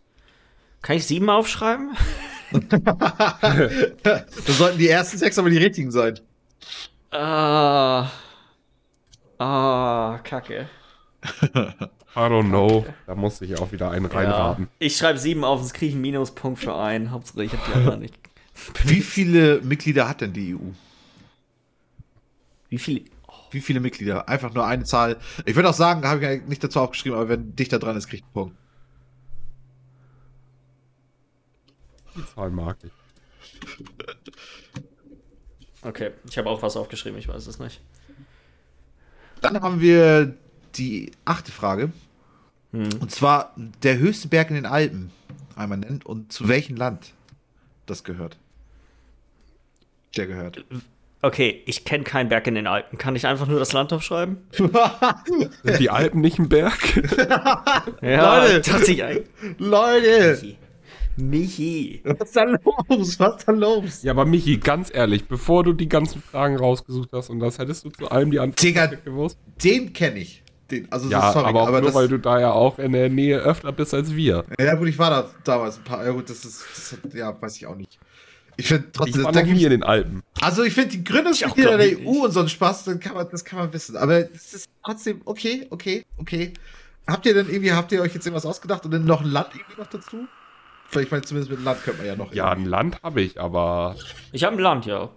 Kann ich sieben aufschreiben? Das sollten die ersten sechs aber die richtigen sein. Ah. Ah, Kacke. I don't know. Kacke. Da muss ich auch wieder einen reinraten. Ja. Ich schreibe sieben auf, sonst kriege ich einen Minuspunkt für einen. Hauptsache, ich habe die anderen nicht. Wie viele Mitglieder hat denn die E U? Wie viele? Wie viele Mitglieder? Einfach nur eine Zahl. Ich würde auch sagen, habe ich nicht dazu aufgeschrieben, aber wenn dich da dran ist, kriegt einen Punkt. Die Zahl mag ich. Okay, ich habe auch was aufgeschrieben, ich weiß es nicht. Dann haben wir die achte Frage. Hm. Und zwar der höchste Berg in den Alpen einmal nennt und zu welchem Land das gehört. Der gehört. Okay, ich kenne keinen Berg in den Alpen. Kann ich einfach nur das Land aufschreiben? Sind die Alpen nicht ein Berg? Ja, Leute, dachte ich eigentlich. Leute! Michi. Michi. Was ist da los? Was ist da los? Ja, aber Michi, ganz ehrlich, bevor du die ganzen Fragen rausgesucht hast und das hättest du zu allem die Antwort gewusst. Den kenne ich. Den, also ja, sorry, aber, auch aber nur, das, weil du da ja auch in der Nähe öfter bist als wir. Ja gut, ich war da damals ein paar. Ja gut, das ist, das hat, ja, weiß ich auch nicht. Ich finde trotzdem, ich war noch nie in den Alpen. Also ich finde die Gründungsmitglieder der E U und so einen Spaß, dann kann man, das kann man wissen. Aber das ist trotzdem okay, okay, okay. Habt ihr denn irgendwie, habt ihr euch jetzt irgendwas ausgedacht und dann noch ein Land irgendwie noch dazu? Vielleicht, ich meine, zumindest mit einem Land könnte man ja noch. Ja, irgendwie. Ein Land habe ich, aber. Ich habe ein Land, ja.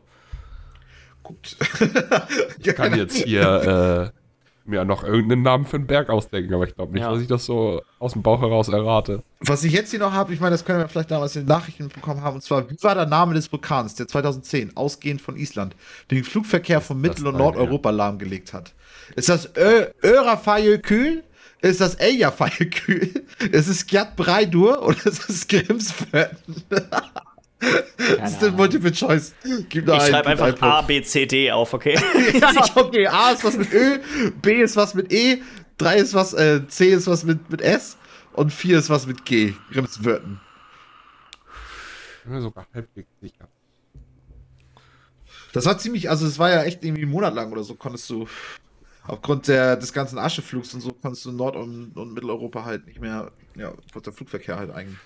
Gut. Ich kann jetzt hier äh, mir noch irgendeinen Namen für einen Berg ausdenken, aber ich glaube nicht, ja. dass ich das so aus dem Bauch heraus errate. Was ich jetzt hier noch habe, ich meine, das können wir vielleicht damals in den Nachrichten bekommen haben, und zwar, wie war der Name des Vulkans, der zweitausendzehn, ausgehend von Island, den Flugverkehr von Mittel- das und Nordeuropa ja. lahmgelegt hat? Ist das Ö- Örafajökull? Ist das Eyjafjallajökull? Ist es Skjaldbreiður? Oder ist es Grimsvötn? Das ist eine Multiple Choice. Gib ich schreibe einfach einen A, B, C, D auf, okay? Ja, okay, A ist was mit Ö, B ist was mit E, drei ist was, äh, C ist was mit, mit S und vier ist was mit G. Grimsvötn. Ich bin mir sogar halbwegs sicher. Das war ziemlich, also es war ja echt irgendwie einen Monat lang oder so, konntest du aufgrund der, des ganzen Ascheflugs und so konntest du Nord- und, und Mitteleuropa halt nicht mehr, ja, wurde der Flugverkehr halt ein,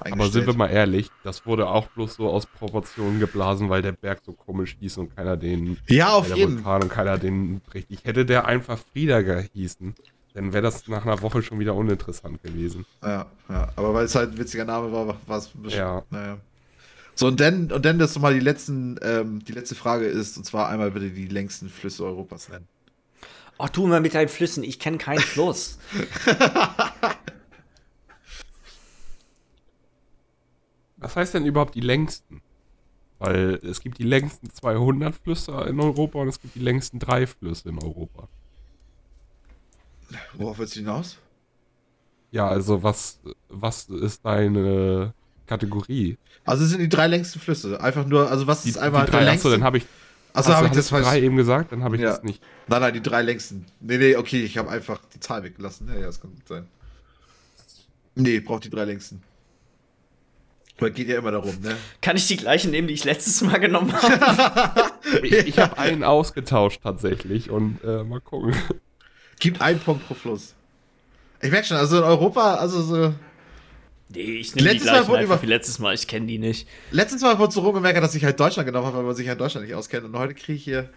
eingestellt. Aber sind wir mal ehrlich, das wurde auch bloß so aus Proportionen geblasen, weil der Berg so komisch hieß und keiner den, ja, auf der jeden. Vulkan und keiner den richtig, hätte der einfach Frieda gehießen, dann wäre das nach einer Woche schon wieder uninteressant gewesen. Ja, ja, aber weil es halt ein witziger Name war, war es ein bisschen, ja. naja. So, und dann, und dann das nochmal die letzten, ähm, die letzte Frage ist, und zwar einmal bitte die längsten Flüsse Europas nennen. Ach, tu mal mit deinen Flüssen, ich kenne keinen Fluss. Was heißt denn überhaupt die längsten? Weil es gibt die längsten zweihundert Flüsse in Europa und es gibt die längsten drei Flüsse in Europa. Worauf willst du hinaus? Ja, also was, was ist deine Kategorie? Also es sind die drei längsten Flüsse. Einfach nur, also was die, ist einmal die drei, der längste? Achso, dann habe ich... Achso, habe ich das drei eben gesagt? Dann habe ich ja. das nicht. Nein, nein, die drei längsten. Nee, nee, okay, ich habe einfach die Zahl weggelassen. Ja, ja, das kann gut sein. Nee, braucht die drei längsten. Aber geht ja immer darum, ne? Kann ich die gleichen nehmen, die ich letztes Mal genommen habe? ich ich habe einen ausgetauscht tatsächlich und äh, mal gucken. Gibt einen Punkt pro Fluss. Ich merke schon, also in Europa, also so... Nee, ich nehme die gleichen Mal einfach über- wie letztes Mal, ich kenne die nicht. Letztes Mal wurde so rumgemerkt, dass ich halt Deutschland genommen habe, weil man sich halt Deutschland nicht auskennt. Und heute kriege ich hier...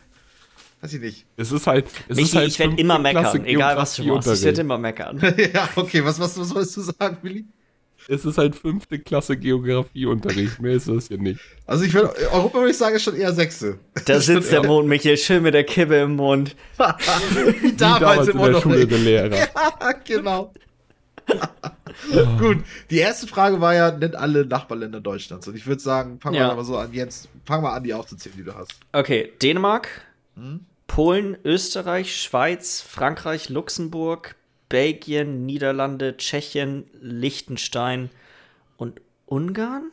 Weiß ich nicht. Es ist halt... Es Michi, ist halt ich werde immer meckern, Klasse, egal was du machst. Unterricht. Ich werde immer meckern. Ja, okay, was, was, was wolltest du sagen, Willi? Es ist halt fünfte Klasse Geografieunterricht, mehr ist das hier nicht. Also ich würde, Europa würde ich sagen, ist schon eher sechste. Da sitzt der Mond, Michael, schön mit der Kippe im Mund. Wie damals im Mund noch Schule der Lehrer. Ja, genau. Gut, die erste Frage war ja, nenn alle Nachbarländer Deutschlands. Und ich würde sagen, fang ja. mal so an, Jens, fang mal an, die aufzuzählen, die du hast. Okay, Dänemark, hm? Polen, Österreich, Schweiz, Frankreich, Luxemburg, Belgien, Niederlande, Tschechien, Liechtenstein und Ungarn?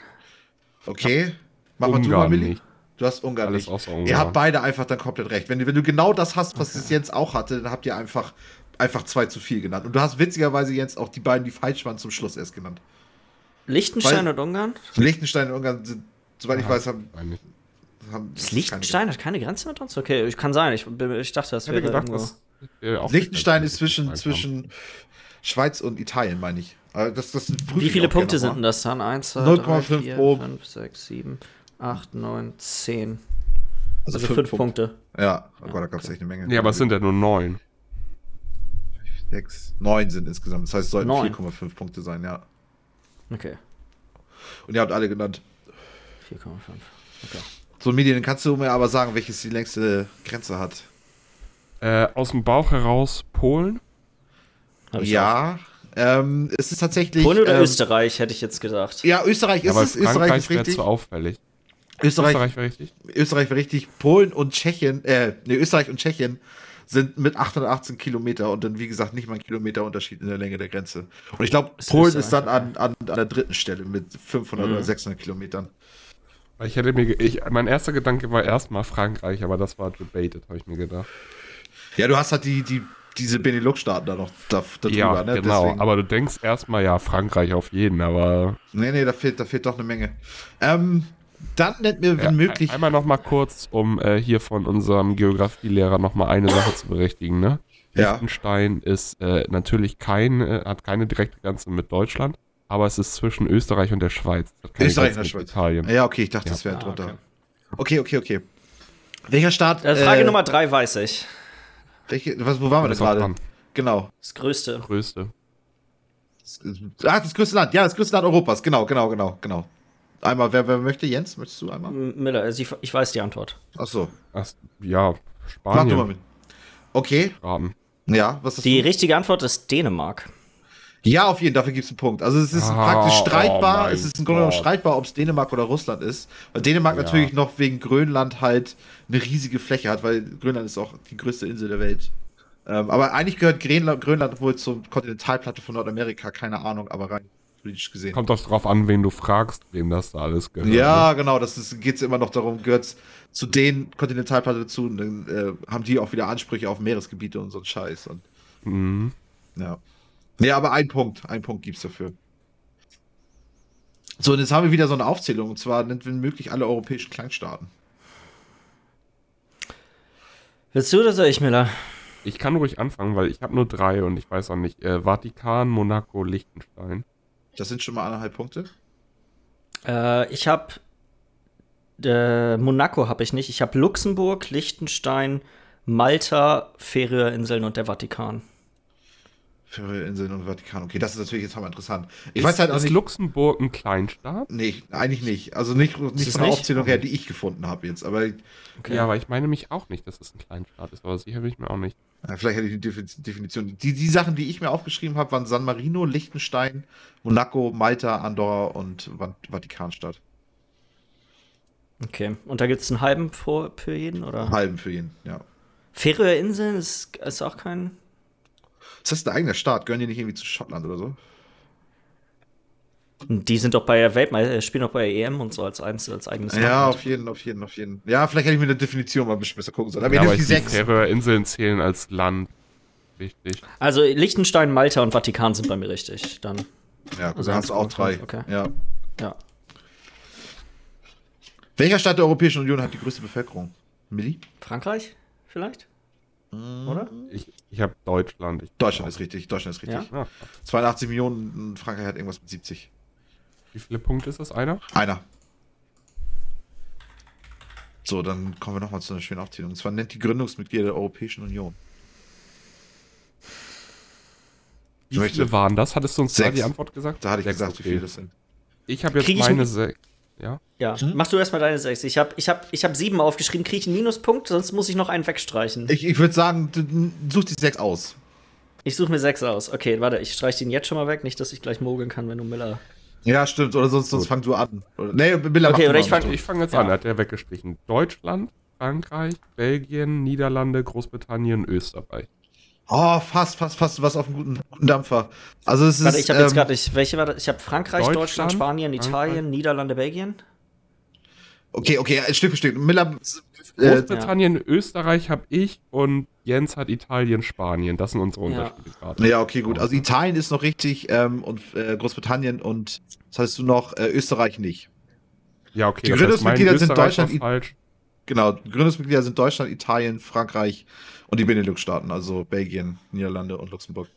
Okay, mach mal du mal, Willi. Du hast Ungarn Alles nicht. Ungarn. Ihr habt beide einfach dann komplett recht. Wenn, wenn du genau das hast, was okay. Jens auch hatte, dann habt ihr einfach, einfach zwei zu viel genannt. Und du hast witzigerweise, Jens, auch die beiden, die falsch waren, zum Schluss erst genannt. Liechtenstein Weil, und Ungarn? Liechtenstein und Ungarn sind, soweit ja, ich weiß, haben... haben das Liechtenstein keine hat keine Grenze mit uns? Okay, kann sein. Ich, ich dachte, das wäre gedacht, irgendwo... Das Ja, Liechtenstein ist zwischen, zwischen Schweiz und Italien, meine ich. Also das, das Wie viele Punkte sind denn das dann? eins, zwei, drei, vier, fünf, sechs, sieben, acht, neun, zehn. Also fünf Punkte. Ja, oh Gott, da gab es echt eine Menge. Ja, aber es sind ja nur neun. sechs, neun sind insgesamt. Das heißt, es sollten vier Komma fünf Punkte sein, ja. Okay. Und ihr habt alle genannt. vier Komma fünf. Okay. So, Medien, dann kannst du mir aber sagen, welches die längste Grenze hat. Äh, aus dem Bauch heraus Polen? Ja, ähm, es ist tatsächlich... Polen oder ähm, Österreich, hätte ich jetzt gedacht. Ja, Österreich ist ja, es. Österreich ist richtig. Zu auffällig. Österreich, Österreich wäre richtig. Österreich wäre richtig. Polen und Tschechien, äh, nee, Österreich und Tschechien sind mit achthundertachtzehn Kilometer und dann, wie gesagt, nicht mal ein Kilometer Unterschied in der Länge der Grenze. Und ich glaube, Polen ist dann an, an, an der dritten Stelle mit fünfhundert mhm. oder sechshundert Kilometern. Ich hätte mir, ich, mein erster Gedanke war erstmal Frankreich, aber das war debated, habe ich mir gedacht. Ja, du hast halt die, die, diese Benelux-Staaten da noch da, da ja, drüber, ne? Ja, genau, Deswegen. Aber du denkst erstmal, ja, Frankreich auf jeden, aber... Nee, nee, da fehlt, da fehlt doch eine Menge. Ähm, dann nennt mir, wenn ja, möglich... Einmal nochmal kurz, um äh, hier von unserem Geografielehrer nochmal eine Sache zu berichtigen, ne? Ja. Liechtenstein ist äh, natürlich kein, äh, hat keine direkte Grenze mit Deutschland, aber es ist zwischen Österreich und der Schweiz. Österreich und der Schweiz. Italien. Ja, okay, ich dachte, ja. das wäre ah, drunter. Okay. okay, okay, okay. Welcher Staat... Äh, Frage äh, Nummer drei weiß ich. Welche, was, wo waren wir denn gerade? Genau. Das größte. Größte. Ah, das größte Land. Ja, das größte Land Europas. Genau, genau, genau, genau. Einmal, wer, wer möchte? Jens, möchtest du einmal? Miller, also ich, ich weiß die Antwort. Ach so. Ach, ja, Spanien. Mach du mal mit. Okay. Raben. Ja, was ist Die du? richtige Antwort ist Dänemark. Ja, auf jeden Fall, dafür gibt es einen Punkt. Also es ist ah, praktisch streitbar, oh es ist im Grunde genommen streitbar, ob es Dänemark oder Russland ist. Weil Dänemark ja. natürlich noch wegen Grönland halt eine riesige Fläche hat, weil Grönland ist auch die größte Insel der Welt. Ähm, aber eigentlich gehört Grönland, Grönland wohl zur Kontinentalplatte von Nordamerika, keine Ahnung, aber rein politisch gesehen. Kommt doch drauf an, wen du fragst, wem das da alles gehört. Ja, ne? genau, das geht es immer noch darum, gehört es zu den Kontinentalplatte dazu und dann äh, haben die auch wieder Ansprüche auf Meeresgebiete und so einen Scheiß. Und, mhm. Ja. Ja, aber ein Punkt, ein Punkt gibt's dafür. So, und jetzt haben wir wieder so eine Aufzählung, und zwar nennt wenn möglich alle europäischen Kleinstaaten. Willst du das oder ich, Miller? Ich kann ruhig anfangen, weil ich habe nur drei und ich weiß auch nicht. Äh, Vatikan, Monaco, Liechtenstein. Das sind schon mal anderthalb Punkte. Äh, ich habe äh, Monaco habe ich nicht. Ich habe Luxemburg, Liechtenstein, Malta, Färöerinseln und der Vatikan. Inseln und Vatikan. Okay, das ist natürlich jetzt mal interessant. Ich ist, weiß halt auch ist nicht, Luxemburg ein Kleinstaat? Nee, eigentlich nicht. Also nicht, nicht von der nicht? Aufzählung her, die ich gefunden habe jetzt. Aber okay. Ja, aber ich meine mich auch nicht, dass es ein Kleinstaat ist. Aber sicher bin ich mir auch nicht. Ja, vielleicht hätte ich eine Definition. Die, die Sachen, die ich mir aufgeschrieben habe, waren San Marino, Liechtenstein, Monaco, Malta, Andorra und Vatikanstadt. Okay, und da gibt es einen halben für, für jeden? Oder? Halben für jeden, ja. Färöerinseln ist, ist auch kein... Ist das ein eigener Staat? Gehören die nicht irgendwie zu Schottland oder so? Die sind doch bei der Weltmeisterschaft, spielen doch bei der E M und so als, Einzel, als eigenes Land. Ja, auf jeden, auf jeden, auf jeden. Ja, vielleicht hätte ich mir eine Definition mal ein bisschen besser gucken sollen. Aber, ja, aber die Färöerinseln zählen als Land. Richtig. Also Liechtenstein, Malta und Vatikan sind bei mir richtig. Dann. Ja, also hast du auch drei. Okay. Ja. Ja. Welcher Staat der Europäischen Union hat die größte Bevölkerung? Milli? Frankreich vielleicht? Oder? Ich, ich habe Deutschland. Ich Deutschland ist richtig. Deutschland ist richtig. Ja. zweiundachtzig Millionen, Frankreich hat irgendwas mit siebzig. Wie viele Punkte ist das? Einer? Einer. So, dann kommen wir nochmal zu einer schönen Aufzählung. Und zwar nennt die Gründungsmitglieder der Europäischen Union. Wie viele möchte, waren das? Hattest du uns sechs. Da die Antwort gesagt? Da hatte ich sechs, gesagt, okay. Wie viele das sind. Ich habe jetzt Krieg meine sechs. Ja. Ja. Hm? Machst du erstmal deine sechs. Ich habe ich hab, ich hab sieben aufgeschrieben. Kriege ich einen Minuspunkt? Sonst muss ich noch einen wegstreichen. Ich, ich würde sagen, such die sechs aus. Ich suche mir sechs aus. Okay, warte, ich streiche den jetzt schon mal weg. Nicht, dass ich gleich mogeln kann, wenn du Miller. Ja, stimmt. Oder sonst, sonst fang du an. Oder, nee, Miller. Okay, oder ich fange fang jetzt ja. an. Hat der weggestrichen. Deutschland, Frankreich, Belgien, Niederlande, Großbritannien, Österreich. Oh, fast, fast, fast. Du warst auf einem guten, guten Dampfer. Also es ist. Warte, ich habe ähm, jetzt gerade nicht. Welche war das? Ich habe Frankreich, Deutschland, Deutschland Spanien, Frankreich. Italien, Niederlande, Belgien. Okay, okay, ein Stück für Stück. Miller, Großbritannien, ja. Österreich habe ich und Jens hat Italien, Spanien. Das sind unsere Unterschiede ja. gerade. Ja, okay, gut. Also Italien ist noch richtig ähm, und äh, Großbritannien und das hattest du noch äh, Österreich nicht. Ja, okay. Die Gründungsmitglieder sind Deutschland. Falsch. Genau, Gründungsmitglieder sind Deutschland, Italien, Frankreich und die Benelux-Staaten, also Belgien, Niederlande und Luxemburg.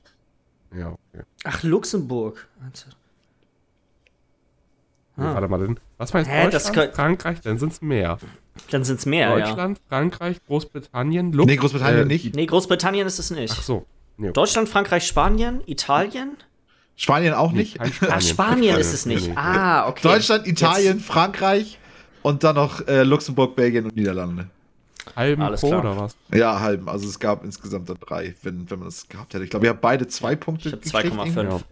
Ja, okay. Ach, Luxemburg. Ah. Ja, warte mal, denn, was war jetzt Hä, Deutschland, kann... Frankreich, dann sind's mehr. Dann sind's mehr, Deutschland, ja. Deutschland, Frankreich, Großbritannien, Luxemburg. Nee, Großbritannien äh, nicht. Nee, Großbritannien ist es nicht. Ach so. Nee, okay. Deutschland, Frankreich, Spanien, Italien. Spanien auch nicht. Nee, Spanien. Ach, Spanien ist es nicht. Nee, nee. Ah, okay. Deutschland, Italien, jetzt. Frankreich. Und dann noch äh, Luxemburg, Belgien und Niederlande. Halben pro oder was? Ja, halben. Also es gab insgesamt dann drei, wenn, wenn man das gehabt hätte. Ich glaube, wir haben beide zwei Punkte. Ich habe zwei Komma fünf.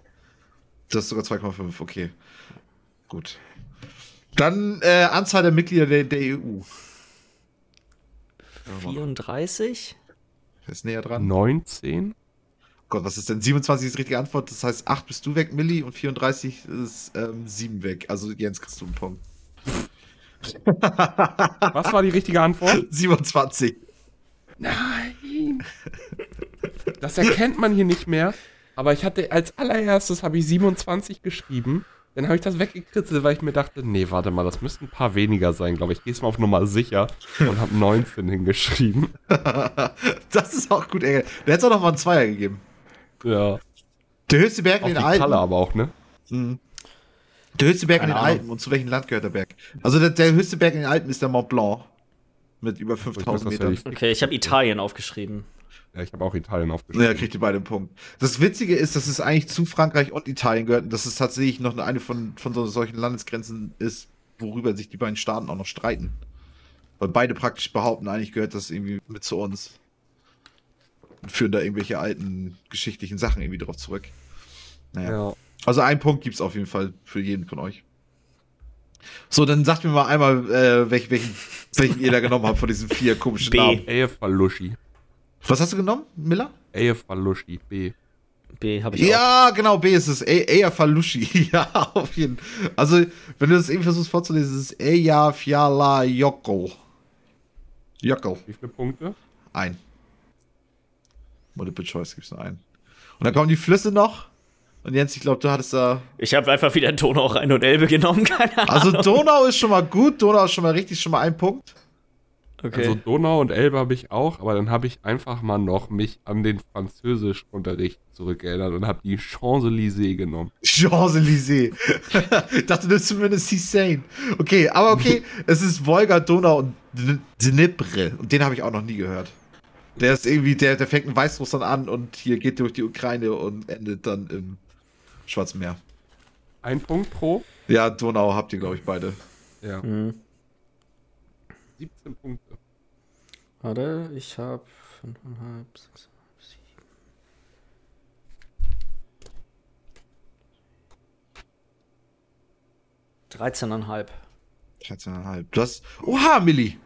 Das ist sogar zwei Komma fünf, okay. Gut. Dann äh, Anzahl der Mitglieder der, der E U. vierunddreißig? Ist näher dran. neunzehn? Oh Gott, was ist denn? siebenundzwanzig ist die richtige Antwort. Das heißt, acht bist du weg, Milli, und vierunddreißig ist ähm, sieben weg. Also Jens kriegst du einen Punkt. Was war die richtige Antwort? siebenundzwanzig. Nein. Das erkennt man hier nicht mehr. Aber ich hatte als allererstes habe ich siebenundzwanzig geschrieben. Dann habe ich das weggekritzelt, weil ich mir dachte, nee, warte mal, das müssten ein paar weniger sein, glaube ich. Ich gehe es mal auf Nummer sicher und habe neunzehn hingeschrieben. Das ist auch gut, ey. Du hättest auch noch mal einen Zweier gegeben. Ja. Der höchste Berg in den Alpen. Auf die Kalle aber auch, ne? Mhm. Der höchste Berg in den Alpen. Und zu welchem Land gehört der Berg? Also der, der höchste Berg in den Alpen ist der Mont Blanc. Mit über fünftausend Metern. Okay, ich habe Italien aufgeschrieben. Ja, ich habe auch Italien aufgeschrieben. Ja, kriegt ihr beide einen Punkt. Das Witzige ist, dass es eigentlich zu Frankreich und Italien gehört. Und dass es tatsächlich noch eine von, von so, solchen Landesgrenzen ist, worüber sich die beiden Staaten auch noch streiten. Weil beide praktisch behaupten, eigentlich gehört das irgendwie mit zu uns. Und führen da irgendwelche alten geschichtlichen Sachen irgendwie drauf zurück. Naja. Ja. Also einen Punkt gibt's auf jeden Fall für jeden von euch. So, dann sagt mir mal einmal, äh, welchen, welchen, welchen ihr da genommen habt von diesen vier komischen B. Namen. A F Faluschi. Was hast du genommen, Miller? A F Faluschi, B. B habe ich ja, auch. Ja, genau, B ist es. A F Faluschi. Ja, auf jeden Fall. Also, wenn du das eben versuchst vorzulesen, ist es Eja Fiala Joko. Joko. Wie viele Punkte? Ein. Multiple Choice gibt's nur einen. Und dann kommen die Flüsse noch. Und Jens, ich glaube, du hattest da... Ich habe einfach wieder Donau, Rhein und Elbe genommen, keine Ahnung. Also Donau ist schon mal gut, Donau ist schon mal richtig, schon mal ein Punkt. Okay. Also Donau und Elbe habe ich auch, aber dann habe ich einfach mal noch mich an den Französischunterricht zurückerinnert und habe die Champs-Élysées genommen. Champs-Élysées. Ich dachte, das ist zumindest Seine. Okay, aber okay, es ist Wolga, Donau und Dnipre. Und den habe ich auch noch nie gehört. Der ist irgendwie, der, der fängt in Weißrussland an und hier geht durch die Ukraine und endet dann im Schwarzen Meer. Ein Punkt pro? Ja, Donau habt ihr, glaube ich, beide. Ja. Mhm. siebzehn Punkte. Warte, ich habe fünf Komma fünf, sechs Komma fünf, sieben. dreizehn Komma fünf. dreizehn Komma fünf. Du hast. Oha, Milli!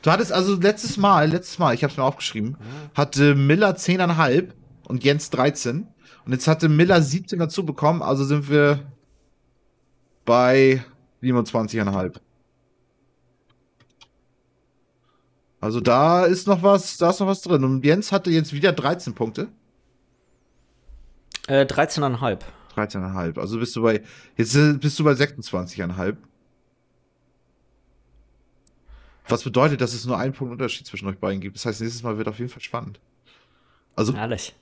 Du hattest also letztes Mal, letztes Mal, ich hab's mir aufgeschrieben, hatte Miller zehn Komma fünf und Jens dreizehn. Und jetzt hatte Miller siebzehn dazu bekommen, also sind wir bei siebenundzwanzig Komma fünf. Also da ist noch was, da ist noch was drin. Und Jens hatte jetzt wieder dreizehn Punkte. Äh, dreizehn Komma fünf. dreizehn Komma fünf. Also bist du bei, jetzt bist du bei sechsundzwanzig Komma fünf. Was bedeutet, dass es nur einen Punkt Unterschied zwischen euch beiden gibt. Das heißt, nächstes Mal wird auf jeden Fall spannend. Also, ehrlich.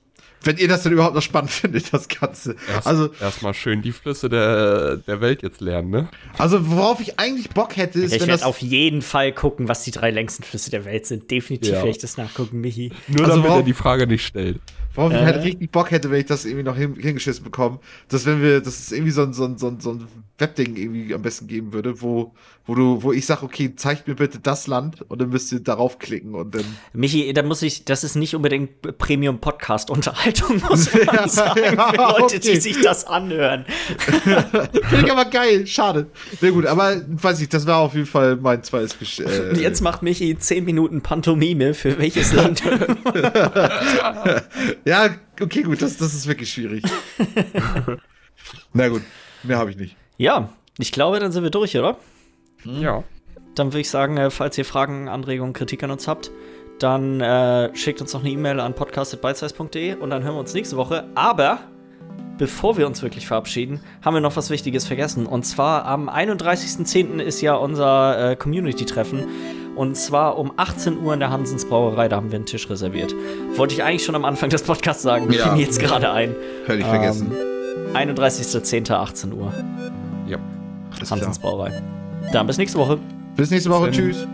Wenn ihr das denn überhaupt noch spannend findet, das Ganze. Erst, also erstmal schön die Flüsse der, der Welt jetzt lernen, ne? Also, worauf ich eigentlich Bock hätte, ist, ich wenn das... Ich werde auf jeden Fall gucken, was die drei längsten Flüsse der Welt sind. Definitiv ja. werde ich das nachgucken, Michi. Nur also damit worauf, er die Frage nicht stellt. Worauf äh. ich halt richtig Bock hätte, wenn ich das irgendwie noch hin, hingeschissen bekomme, dass wenn wir, dass es irgendwie so ein, so ein, so ein, so ein Webding irgendwie am besten geben würde, wo, wo du, wo ich sage, okay, zeigt mir bitte das Land und dann müsst ihr darauf klicken und dann... Michi, da muss ich, das ist nicht unbedingt Premium-Podcast-Unterhaltung, muss man ja, sagen, ja, für Leute, okay. die sich das anhören. Finde ich aber geil, schade. Na gut, aber weiß ich, das war auf jeden Fall mein zweites Gesch- äh, Jetzt macht Michi zehn Minuten Pantomime für welches Land. Ja, okay, gut, das, das ist wirklich schwierig. Na gut, mehr habe ich nicht. Ja, ich glaube, dann sind wir durch, oder? Ja. Dann würde ich sagen, falls ihr Fragen, Anregungen, Kritik an uns habt, dann äh, schickt uns noch eine E-Mail an podcast at bytesize punkt de und dann hören wir uns nächste Woche. Aber bevor wir uns wirklich verabschieden, haben wir noch was Wichtiges vergessen. Und zwar am einunddreißigsten zehnten ist ja unser äh, Community-Treffen. Und zwar um achtzehn Uhr in der Hansens Brauerei. Da haben wir einen Tisch reserviert. Wollte ich eigentlich schon am Anfang des Podcasts sagen. Ja. Fiel mir jetzt gerade ein. Völlig ähm, vergessen. einunddreißigsten zehnten achtzehn Uhr. Ja. Hansens Brauerei. Dann bis nächste Woche. Bis nächste Woche. Tschüss.